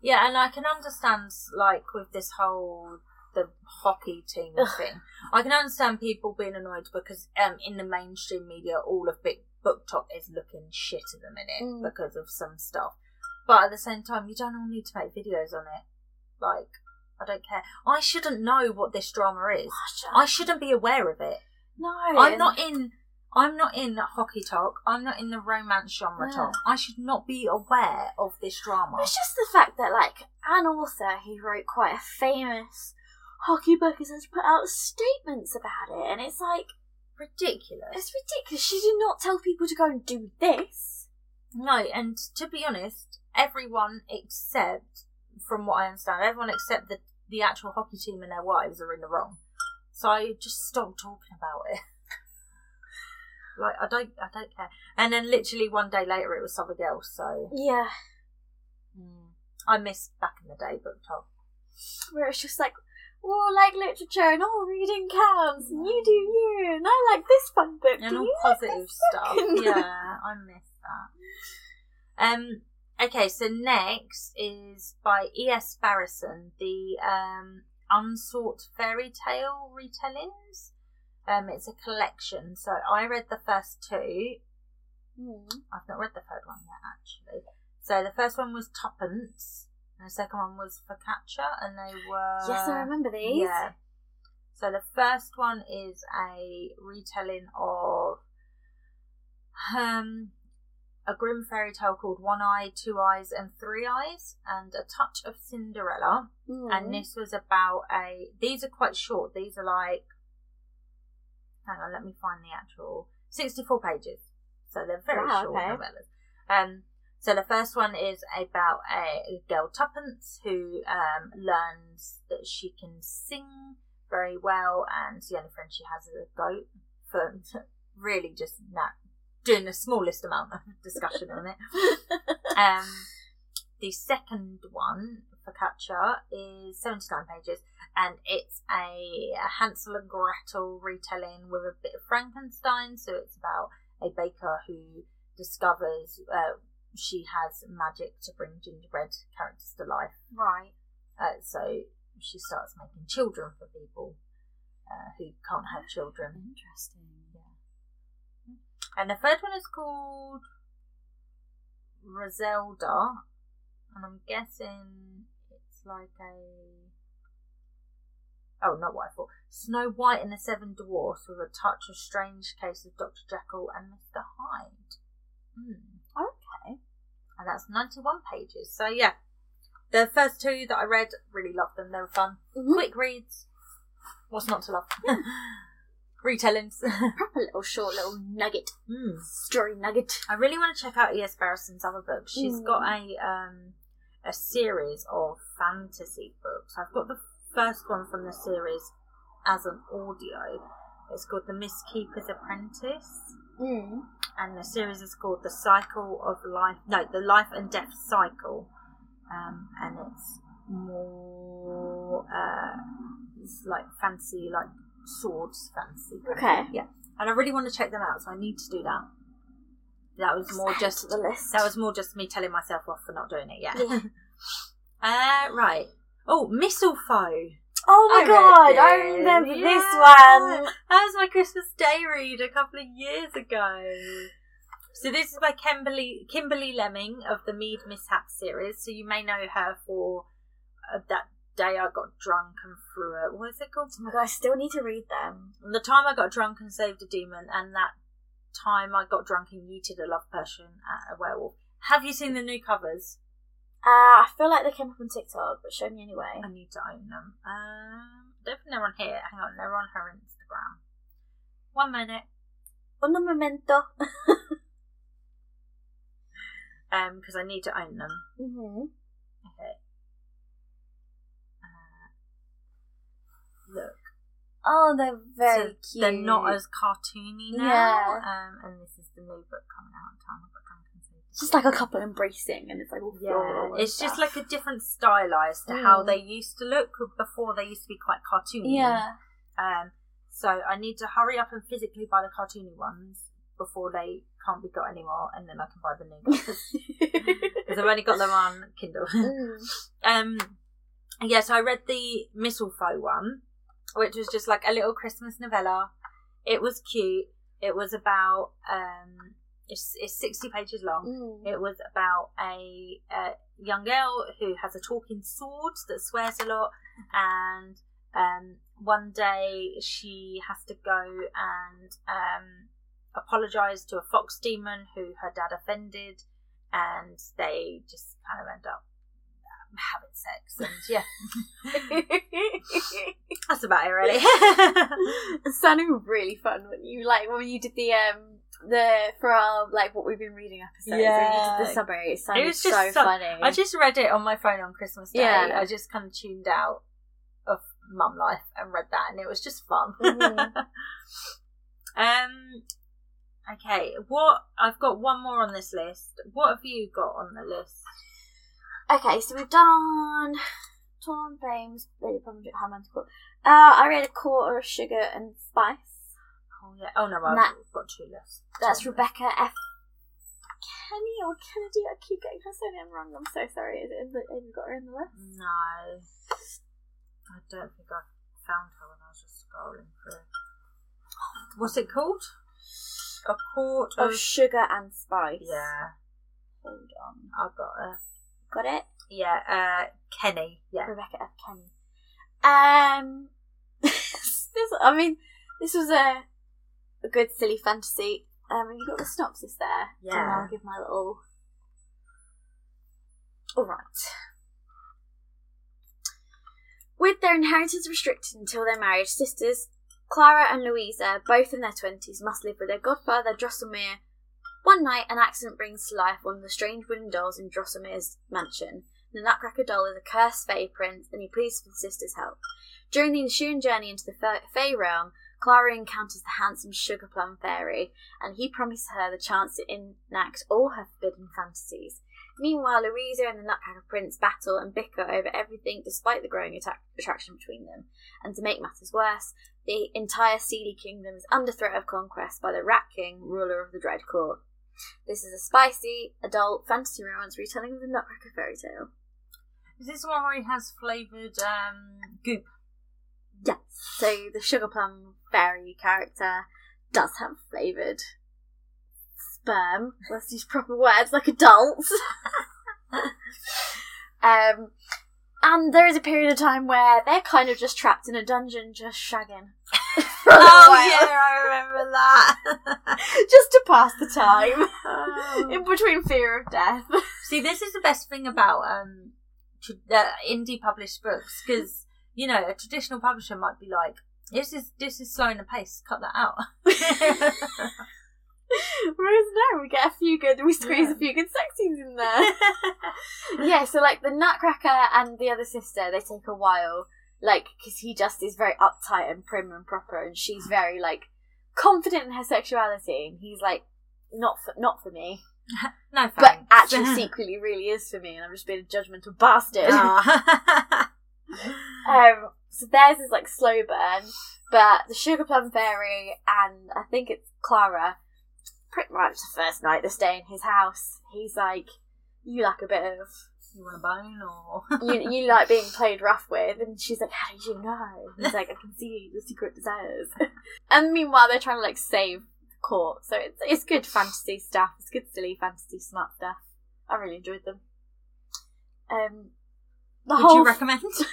Yeah, and I can understand like with this whole the hockey team Ugh. thing, I can understand people being annoyed because um in the mainstream media, all of big. Booktop is looking shit at the minute mm. because of some stuff, but at the same time you don't all need to make videos on it. Like, I don't care. I shouldn't know what this drama is. Gosh, I shouldn't be aware of it. No, I'm not in I'm not in hockey talk. I'm not in the romance genre yeah. talk. I should not be aware of this drama. It's just the fact that like an author who wrote quite a famous hockey book has put out statements about it, and it's like ridiculous. It's ridiculous. She did not tell people to go and do this. No, and to be honest, everyone except, from what I understand, everyone except the, the actual hockey team and their wives are in the wrong. So just stop talking about it. Like, I don't I don't care. And then literally one day later it was something else, so... Yeah. Mm. I miss back in the day BookTok. Where it's just like... Well, like literature and all reading counts, and you do you, and I like this fun book. And do all you positive like stuff. Yeah, I miss that. Um. Okay, so next is by E S Barrison, the um Unsought fairy tale retellings. Um, it's a collection. So I read the first two. Mm. I've not read the third one yet, actually. So the first one was Tuppence. And the second one was Forcatcher, and they were... Yes, I remember these. Yeah. So the first one is a retelling of um, a grim fairy tale called One Eye, Two Eyes and Three Eyes, and A Touch of Cinderella. Mm. And this was about a... These are quite short. These are like... Hang on, let me find the actual... sixty-four pages. So they're very wow, short okay. novellas. Um... So the first one is about a girl, Tuppence, who um, learns that she can sing very well, and the only friend she has is a goat, for really just not doing the smallest amount of discussion on it. Um, the second one, Forcatcher, is seventy-nine pages, and it's a, a Hansel and Gretel retelling with a bit of Frankenstein. So it's about a baker who discovers... Uh, she has magic to bring gingerbread characters to life. Right. Uh, so she starts making children for people uh, who can't have children. Interesting. Yeah. And the third one is called Roselda, and I'm guessing it's like a... Oh, not what I thought. Snow White and the Seven Dwarfs with a Touch of Strange Case of Doctor Jekyll and Mister Hyde. Hmm. Okay. And that's ninety-one pages. So, yeah. The first two that I read, really loved them. They were fun. Mm-hmm. Quick reads. What's not to love? Retellings. Proper little short little nugget. Mm. Story nugget. I really want to check out E S Barrison's other books. She's mm. got a um a series of fantasy books. I've got the first one from the series as an audio. It's called The Mistkeeper's Apprentice. Mm. And the series is called The Cycle of Life, no, The Life and Death Cycle. Um, and it's more, uh, it's like fancy, like swords fancy. Okay. Yeah. And I really want to check them out, so I need to do that. That was more just, the list. That was more just me telling myself off for not doing it yet. Yeah. uh, right. Oh, Mistletoe. Oh my I god, I remember yeah. this one. That was my Christmas Day read a couple of years ago. So this is by Kimberly, Kimberly Lemming of the Mead Mishap series. So you may know her for uh, that day I got drunk and threw it. What is it called? Oh my god, I still need to read them. The time I got drunk and saved a demon, and that time I got drunk and yeeted a love potion at a werewolf. Have you seen the new covers? Uh, I feel like they came up on TikTok, but show me anyway. I need to own them. Um, I don't think they're on here. Hang on, they're on her Instagram. One minute. Un momento. um, because I need to own them. Mm-hmm. Okay. Uh, look. Oh, they're very so cute. They're not as cartoony now. Yeah. Um, and this is the new book coming out in time. I've got time. It's just like a couple embracing, and it's like all floral. Yeah, it's stuff. Just like a different stylized to mm. how they used to look before. They used to be quite cartoony. Yeah. Um. So I need to hurry up and physically buy the cartoony ones before they can't be got anymore, and then I can buy the new ones because I've only got them on Kindle. Mm. um. Yeah. So I read the Mistletoe one, which was just like a little Christmas novella. It was cute. It was about um. It's, it's sixty pages long. Mm. It was about a, a young girl who has a talking sword that swears a lot, and um, one day she has to go and um, apologise to a fox demon who her dad offended, and they just kind of end up um, having sex, and yeah. That's about it, really. It's sounding really fun when you like when you did the um The for our like what we've been reading episodes, yeah. The summary, it sounded it was just so some, funny. I just read it on my phone on Christmas Day. Yeah. I just kind of tuned out of mum life and read that, and it was just fun. Mm-hmm. um, okay, what I've got one more on this list. What have you got on the list? Okay, so we've done Torn, Flames, Lady of the Primordial Tree, High Mountain Court. Uh, I read A Quarter of Sugar and Spice. Oh, yeah. Oh no, I've that, got two left. That's Rebecca F. Kenny or Kennedy. I keep getting her surname wrong. I'm so sorry. Is it in the, have you got her in the list? No, I don't think I found her when I was just scrolling through. What's it called? A Quart of, of Sugar and Spice. Yeah. Hold on. I've got her. Got it? Yeah. Uh, Kenny. Yeah. Rebecca F. Kenny. Um. this, I mean, this was a. A good silly fantasy. Um, and you got the synopsis there. Yeah. And I'll give my little. All right. With their inheritance restricted until their marriage, sisters Clara and Louisa, both in their twenties, must live with their godfather Drosselmeyer. One night, an accident brings to life one of the strange wooden dolls in Drosselmeyer's mansion. The Nutcracker doll is a cursed fae prince, and he pleads for the sisters' help. During the ensuing journey into the fae realm, Clara encounters the handsome Sugar Plum Fairy, and he promises her the chance to enact all her forbidden fantasies. Meanwhile, Louisa and the Nutcracker Prince battle and bicker over everything despite the growing attack- attraction between them. And to make matters worse, the entire Sealy Kingdom is under threat of conquest by the Rat King, ruler of the Dread Court. This is a spicy, adult, fantasy romance retelling of the Nutcracker fairy tale. Is this one where he has flavoured um, goop? Yes, so the Sugar Plum Fairy character does have flavoured sperm. Let's use proper words like adults. um, and there is a period of time where they're kind of just trapped in a dungeon, just shagging. Oh yeah, I remember that. Just to pass the time oh. in between fear of death. See, this is the best thing about um, uh, indie published books because. You know, a traditional publisher might be like, this is this is slowing the pace, cut that out. Whereas now we get a few good, we squeeze yeah. a few good sex scenes in there. Yeah, so like the Nutcracker and the other sister, they take a while, like, because he just is very uptight and prim and proper, and she's very, like, confident in her sexuality, and he's like, not for, not for me. No thanks. But actually secretly really is for me, and I'm just being a judgmental bastard. Oh. Um, so theirs is like slow burn, but the Sugar Plum Fairy and I think it's Clara, pretty much the first night they stay in his house, he's like, you like a bit of you want a bone or you, you like being played rough with, and she's like, how do you know? And he's like, I can see the secret desires. And meanwhile they're trying to like save the court, so it's it's good fantasy stuff, it's good silly fantasy smart stuff. I really enjoyed them. Um The Would you recommend? F-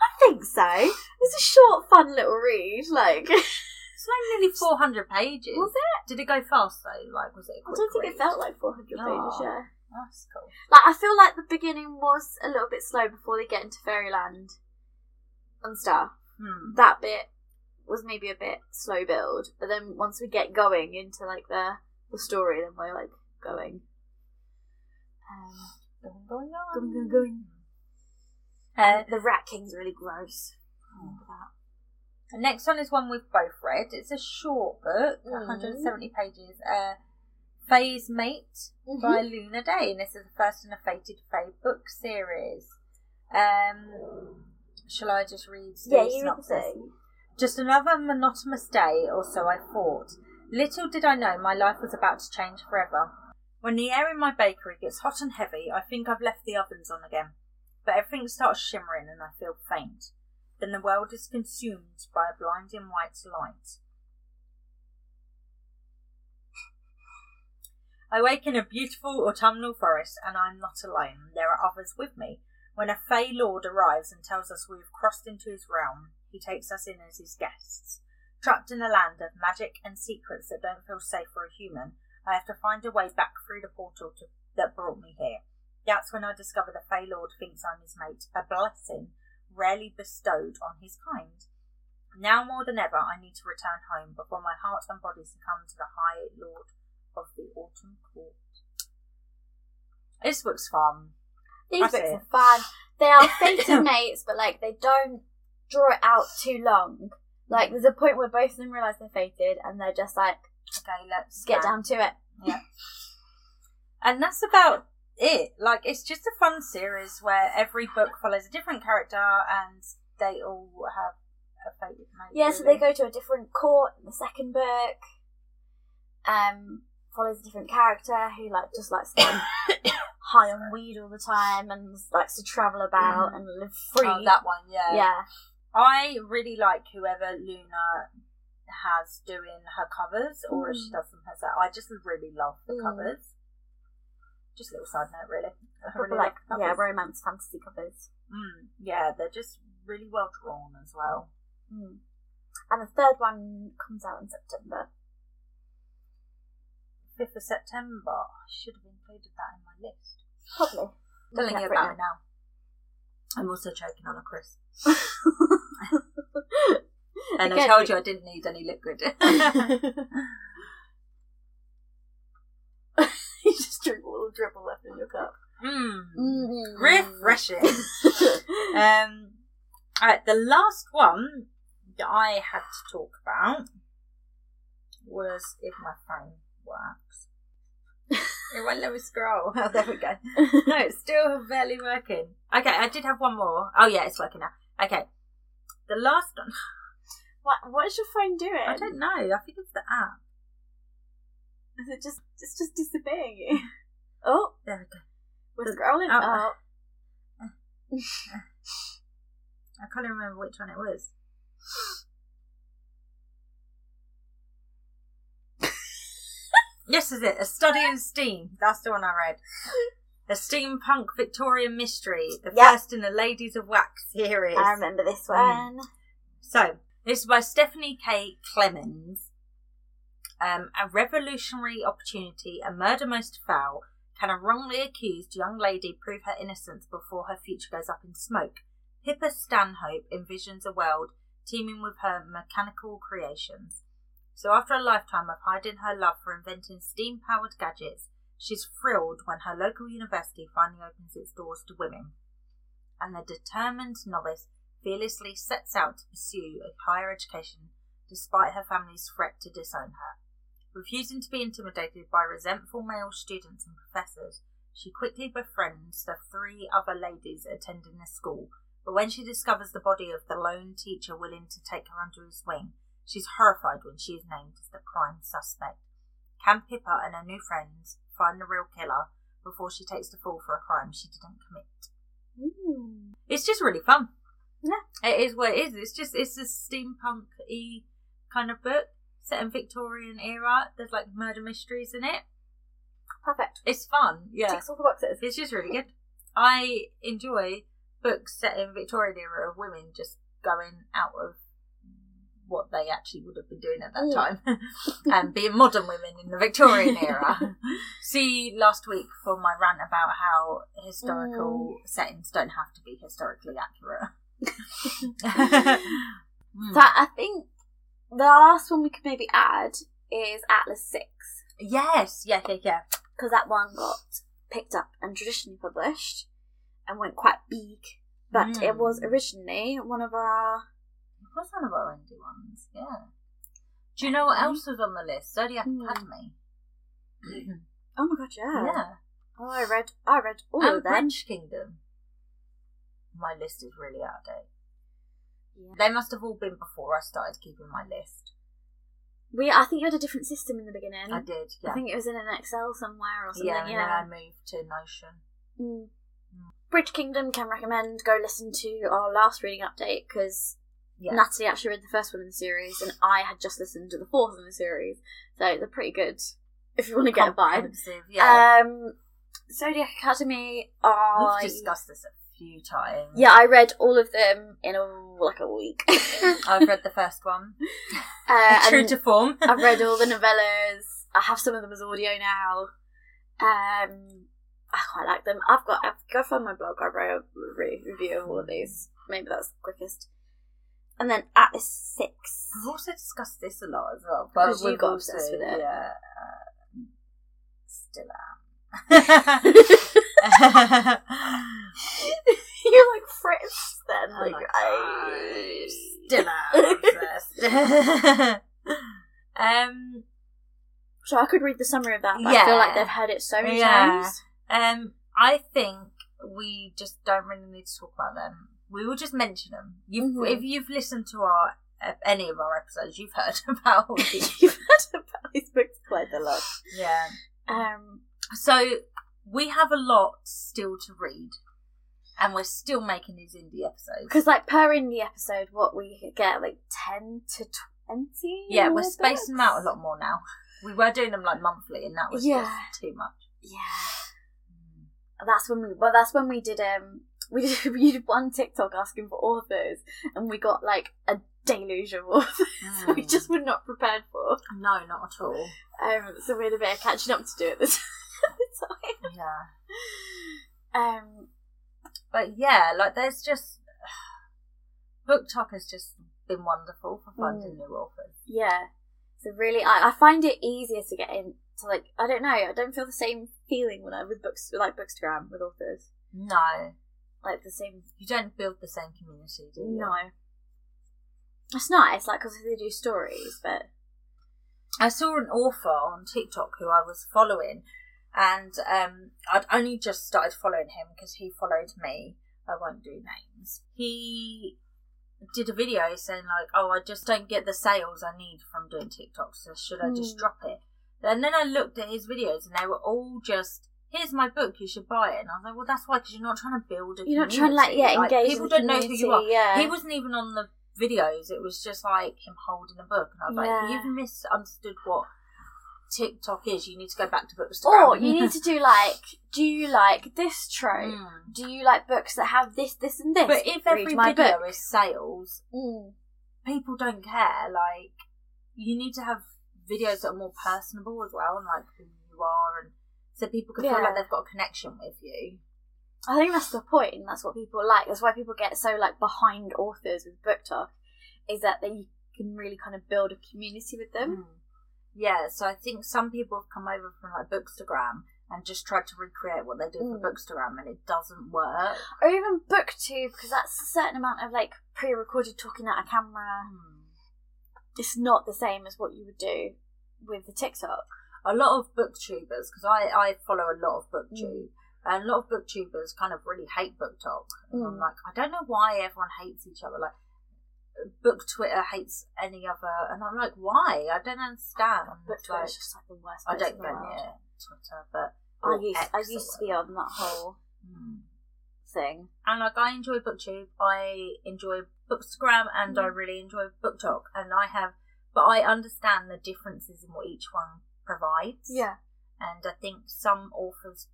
I think so. It's a short, fun little read. Like, it's like nearly four hundred pages. Was it? Did it go fast though? Like, was it? A quick I don't think read? It felt like four hundred oh. pages. Yeah. Oh, that's cool. Like, I feel like the beginning was a little bit slow before they get into Fairyland and stuff. Hmm. That bit was maybe a bit slow build, but then once we get going into like the the story, then we're like going, um, going, going, on. going, going, going. Uh, the Rat King's really gross. Oh. The next one is one we've both read. It's a short book, mm. one hundred seventy pages. Uh, Faye's Mate mm-hmm. by Luna Day, and this is the first in a Fated Faye book series. Um, shall I just read? Yeah, you read the thing. Just another monotonous day, or so I thought. Little did I know my life was about to change forever. When the air in my bakery gets hot and heavy, I think I've left the ovens on again. But everything starts shimmering and I feel faint. Then the world is consumed by a blinding white light. I wake in a beautiful autumnal forest and I'm not alone. There are others with me. When a Fey Lord arrives and tells us we've crossed into his realm, he takes us in as his guests. Trapped in a land of magic and secrets that don't feel safe for a human, I have to find a way back through the portal to, that brought me here. That's when I discover the Fey Lord thinks I'm his mate, a blessing rarely bestowed on his kind. Now more than ever, I need to return home before my heart and body succumb to the High Lord of the Autumn Court. This book's fun. These That's books it. are fun. They are fated mates, but like they don't draw it out too long. Like there's a point where both of them realise they're fated, and they're just like, okay, let's get down to it. Yeah. And that's about it. Like, it's just a fun series where every book follows a different character and they all have a fated mate. Yeah, really. So they go to a different court in the second book. Um, follows a different character who like just likes to high on weed all the time and likes to travel about mm. and live free. Oh, that one, yeah. Yeah. I really like whoever Luna has doing her covers, or mm. if she does them herself. I just really love the mm. covers. Just a little side note, really. I really like, like yeah, romance fantasy covers. Mm. Yeah, they're just really well drawn as well. Mm. And the third one comes out in September. fifth of September. I should have included that in my list. Probably. Don't think about it now. I'm also choking on a crisp. And I told you I didn't need any liquid. You just drink all the dribble left in your cup. Mm. Mm. Refreshing. um, right, the last one that I had to talk about was if my phone works. It won't let me scroll. Oh, there we go. No, it's still barely working. Okay, I did have one more. Oh, yeah, it's working now. Okay. The last one. What, what is your phone doing? I don't know. I think it's the app. Is it just, it's just disobeying you? Oh, there we go. We're scrolling up. Oh. I can't remember which one it was. Yes, is it? A Study in Steam. That's the one I read. A steampunk Victorian mystery. The yep. first in the Ladies of Wax series. I remember this one. Mm. So, this is by Stephanie K. Clemens. Um, a revolutionary opportunity, a murder most foul. Can a wrongly accused young lady prove her innocence before her future goes up in smoke? Pippa Stanhope envisions a world teeming with her mechanical creations. So after a lifetime of hiding her love for inventing steam-powered gadgets, she's thrilled when her local university finally opens its doors to women. And the determined novice fearlessly sets out to pursue a higher education despite her family's threat to disown her. Refusing to be intimidated by resentful male students and professors, she quickly befriends the three other ladies attending the school. But when she discovers the body of the lone teacher willing to take her under his wing, she's horrified when she is named as the prime suspect. Can Pippa and her new friends find the real killer before she takes the fall for a crime she didn't commit? Ooh. It's just really fun. Yeah. It is what it is. It's just, it's a steampunk-y kind of book set in Victorian era. There's like murder mysteries in it. Perfect. It's fun. Yeah. Ticks all the boxes. It's just really good. I enjoy books set in Victorian era of women just going out of what they actually would have been doing at that yeah. time, and being modern women in the Victorian era. See last week for my rant about how historical mm. settings don't have to be historically accurate. mm. But I think the last one we could maybe add is Atlas six. Yes, yeah, yeah, yeah. Because that one got picked up and traditionally published and went quite big. But mm. it was originally one of our... It was one of our indie ones, yeah. Do you know what else was on the list? Zodiac mm. Academy. Mm. Oh my god, yeah. Yeah. Oh, I read I read all and of them. Bridge Kingdom. My list is really out of date. Yeah. They must have all been before I started keeping my list. We, I think you had a different system in the beginning. I did, yeah. I think it was in an Excel somewhere or something, yeah. Yeah, and then I moved to Notion. Mm. Bridge Kingdom, can recommend. Go listen to our last reading update, because yeah. Natalie actually read the first one in the series and I had just listened to the fourth in the series. So they're pretty good if you want to get a vibe. Yeah. Um, Zodiac Academy are... We've discussed this a few times. Yeah, I read all of them in a, like a week. I've read the first one. Uh, True to form. I've read all the novellas. I have some of them as audio now. Um... I quite like them. I've got, I've got from my blog, I wrote a re- review of all of these. Maybe that's the quickest. And then Atlas six. I've also discussed this a lot as well. Because you got obsessed with it. Yeah. Uh, still am. You're like Fritz then. I'm like, like I still am obsessed. um, so I could read the summary of that, but yeah. I feel like they've heard it so many yeah. times. Um, I think we just don't really need to talk about them. We will just mention them. You've, mm-hmm. If you've listened to our uh, any of our episodes, you've heard about all these. You've heard about these books quite a lot. Yeah. Um. So we have a lot still to read, and we're still making these indie episodes. Because, like, per indie episode, what we get like ten to twenty. Yeah, we're books? Spacing them out a lot more now. We were doing them like monthly, and that was yeah. just too much. Yeah. That's when we well that's when we did um we did, we did one TikTok asking for authors, and we got like a deluge of authors mm. we just were not prepared for. No, not at all. Um so we had a bit of catching up to do at the time. Yeah. Um But yeah, like there's just BookTok has just been wonderful for finding mm. new authors. Yeah. So really I, I find it easier to get in. So like, I don't know, I don't feel the same feeling when I with books, like Bookstagram, with authors. No. Like the same... You don't build the same community, do you? No. It's nice, like, because they do stories, but... I saw an author on TikTok who I was following, and um, I'd only just started following him because he followed me. I won't do names. He... did a video saying like, oh, I just don't get the sales I need from doing TikTok, so should I just mm. drop it? And then I looked at his videos and they were all just, here's my book, you should buy it. And I was like, well, that's why, because you're not trying to build a you're community. You're not trying to, like, yeah, like, engage people don't know who you are. Yeah. He wasn't even on the videos. It was just like him holding a book. And I was yeah. like, you've misunderstood what TikTok is. You need to go back to Bookstagram. Or you need to do like, do you like this trope? Mm. Do you like books that have this, this and this? But if every video book. is sales, mm. people don't care. Like, you need to have videos that are more personable as well, and like who you are, and so people can yeah. feel like they've got a connection with you. I think that's the point, and that's what people like. That's why people get so like behind authors with BookTok, is that they can really kind of build a community with them. Mm. Yeah, so I think some people have come over from like Bookstagram and just tried to recreate what they do mm. for Bookstagram, and it doesn't work. Or even BookTube, because that's a certain amount of like pre-recorded talking at a camera. Mm. It's not the same as what you would do with the TikTok. A lot of booktubers, because I, I follow a lot of booktube, mm. and a lot of booktubers kind of really hate BookTok. And mm. I'm like, I don't know why everyone hates each other. Like, Book Twitter hates any other, and I'm like, why? I don't understand. Book Twitter is just like the worst. I don't go near Twitter, but I used I used to be on that whole mm. thing. And like, I enjoy BookTube. I enjoy Bookstagram, and mm. I really enjoy BookTok, and I have, but I understand the differences in what each one provides. Yeah, and I think some authors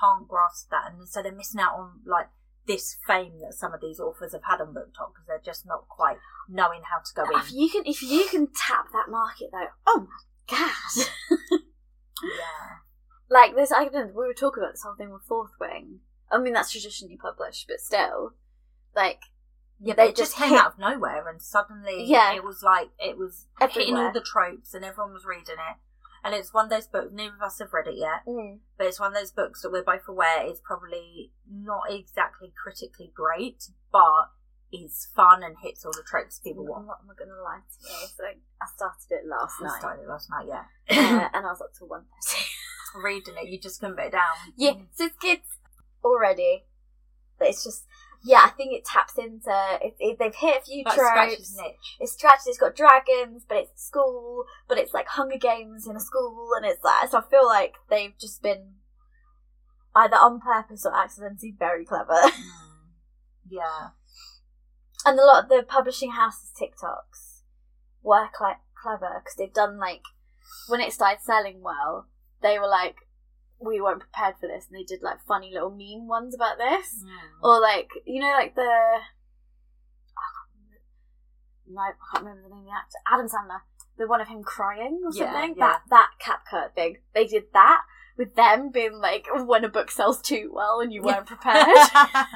can't grasp that, and so they're missing out on like this fame that some of these authors have had on BookTok, because they're just not quite knowing how to go in. If you can, if you can tap that market, though, oh my god. Yeah. Like, this, I don't know, we were talking about this whole thing with Fourth Wing. I mean, that's traditionally published, but still, like... Yeah, they, they just, just came hit... out of nowhere, and suddenly yeah. it was like, it was everywhere, hitting all the tropes, and everyone was reading it. And it's one of those books, neither of us have read it yet, mm. but it's one of those books that we're both aware is probably not exactly critically great, but is fun and hits all the tropes people want. I'm not, not going to lie to you, so I started it last I night. I started it last night, yeah. Uh, and I was up till one thirty. Reading it, you just couldn't put it down. Yeah, so it's kids already. But it's just, yeah, I think it taps into, it, it, they've hit a few like tropes. It's scratches, it's got dragons, but it's school, but it's like Hunger Games in a school, and it's like, so I feel like they've just been either on purpose or accidentally very clever. Mm. Yeah. And a lot of the publishing houses' TikToks were quite clever, because they've done like, when it started selling well, they were like, we weren't prepared for this, and they did like funny little meme ones about this, mm. or like, you know, like the oh, I can't remember the name of the actor, Adam Sandler, the one of him crying or yeah, something. Yeah. That that CapCut thing, they did that with them being like, when a book sells too well and you weren't prepared. Oh,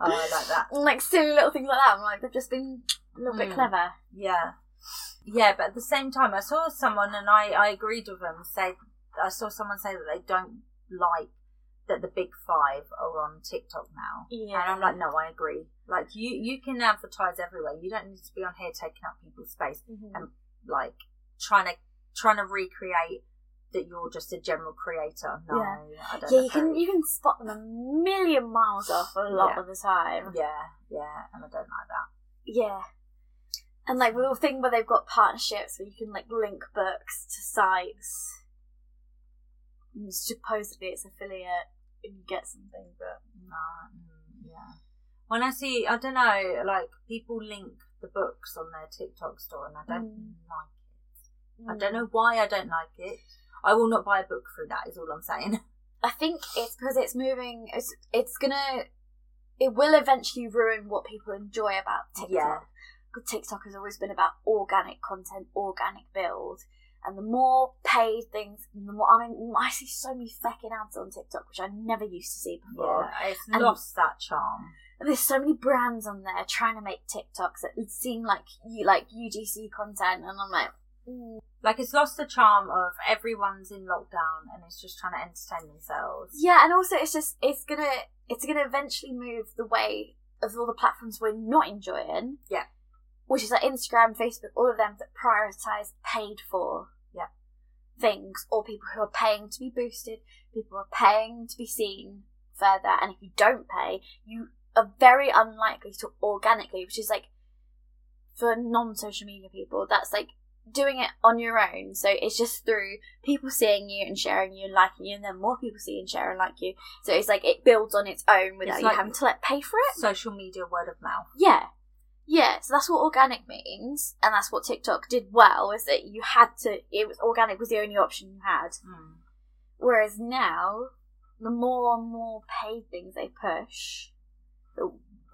I like that. And like silly little things like that. I'm like, they've just been a little mm. bit clever. Yeah, yeah, but at the same time, I saw someone, and I I agreed with them, say. I saw someone say that they don't like that the big five are on TikTok now. Yeah. And I'm like, no, I agree. Like, you, you can advertise everywhere. You don't need to be on here taking up people's space mm-hmm. and, like, trying to trying to recreate that you're just a general creator. No, yeah. I don't yeah, know. Yeah, you can, you can spot them a million miles off a lot yeah. of the time. Yeah, yeah, and I don't like that. Yeah. And, like, the little thing where they've got partnerships where you can, like, link books to sites... supposedly it's affiliate and you get something, but no, mm, yeah. When I see, I don't know, like, people link the books on their TikTok store, and I don't mm. like it. Mm. I don't know why I don't like it. I will not buy a book through that, is all I'm saying. I think it's because it's moving, it's, it's gonna, it will eventually ruin what people enjoy about TikTok. Yeah. Because TikTok has always been about organic content, organic build. And the more paid things, the more, I mean, I see so many fucking ads on TikTok, which I never used to see before. Yeah, it's and lost that charm. And there's so many brands on there trying to make TikToks that seem like you like U G C content, and I'm like, mm. like it's lost the charm of everyone's in lockdown and it's just trying to entertain themselves. Yeah, and also it's just it's gonna it's gonna eventually move the way of all the platforms we're not enjoying. Yeah. Which is like Instagram, Facebook, all of them that prioritise paid for yeah. things, or people who are paying to be boosted, people who are paying to be seen further, and if you don't pay, you are very unlikely to organically, which is like, for non-social media people, that's like doing it on your own, so it's just through people seeing you and sharing you and liking you, and then more people see and share and like you, so it's like it builds on its own without it's you like having to like pay for it. Social media word of mouth. Yeah. Yeah, so that's what organic means, and that's what TikTok did well, is that you had to, it was organic was the only option you had. Mm. Whereas now, the more and more paid things they push,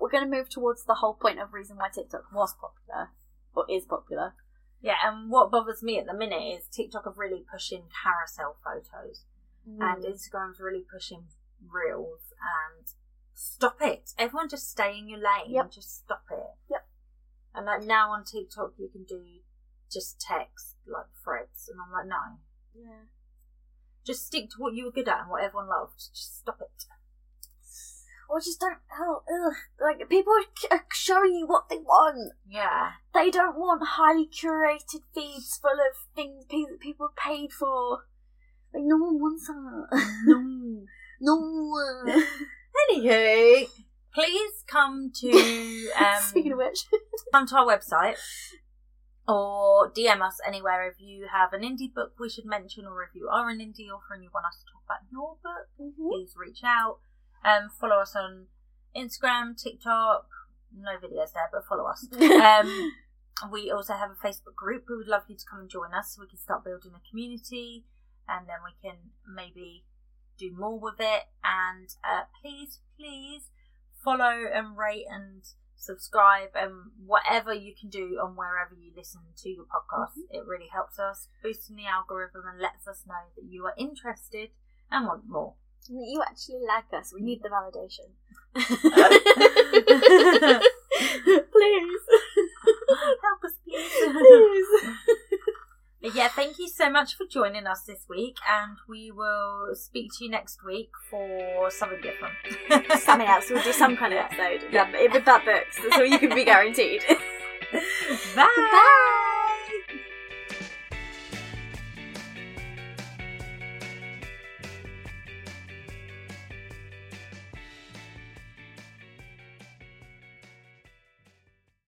we're going to move towards the whole point of reason why TikTok was popular, or is popular. Yeah, and what bothers me at the minute is TikTok are really pushing carousel photos, mm. and Instagram's really pushing reels, and... Stop it. Everyone just stay in your lane. Yep. Just stop it. Yep. And like now on TikTok you can do just text, like threads, and I'm like, no. Yeah. Just stick to what you were good at and what everyone loved. Just stop it. Or just don't, oh, ugh. Like, people are showing you what they want. Yeah. They don't want highly curated feeds full of things people are paid for. Like, no one wants that. No. No. Anywho, please come to um, speaking of which, come to our website or D M us anywhere if you have an indie book we should mention, or if you are an indie author and you want us to talk about your book, mm-hmm. please reach out. Um, follow us on Instagram, TikTok. No videos there, but follow us. um, we also have a Facebook group. We would love you to come and join us so we can start building a community, and then we can maybe do more with it. And uh, please, please follow and rate and subscribe and whatever you can do on wherever you listen to your podcast. Mm-hmm. It really helps us, boosting the algorithm and lets us know that you are interested and want more. And that you actually like us. We need the validation. Please. Help us, please. Please. But yeah, thank you so much for joining us this week, and we will speak to you next week for something different. Something else. We'll do some kind of episode. Yeah. With that books. That's all you can be guaranteed. Bye. Bye.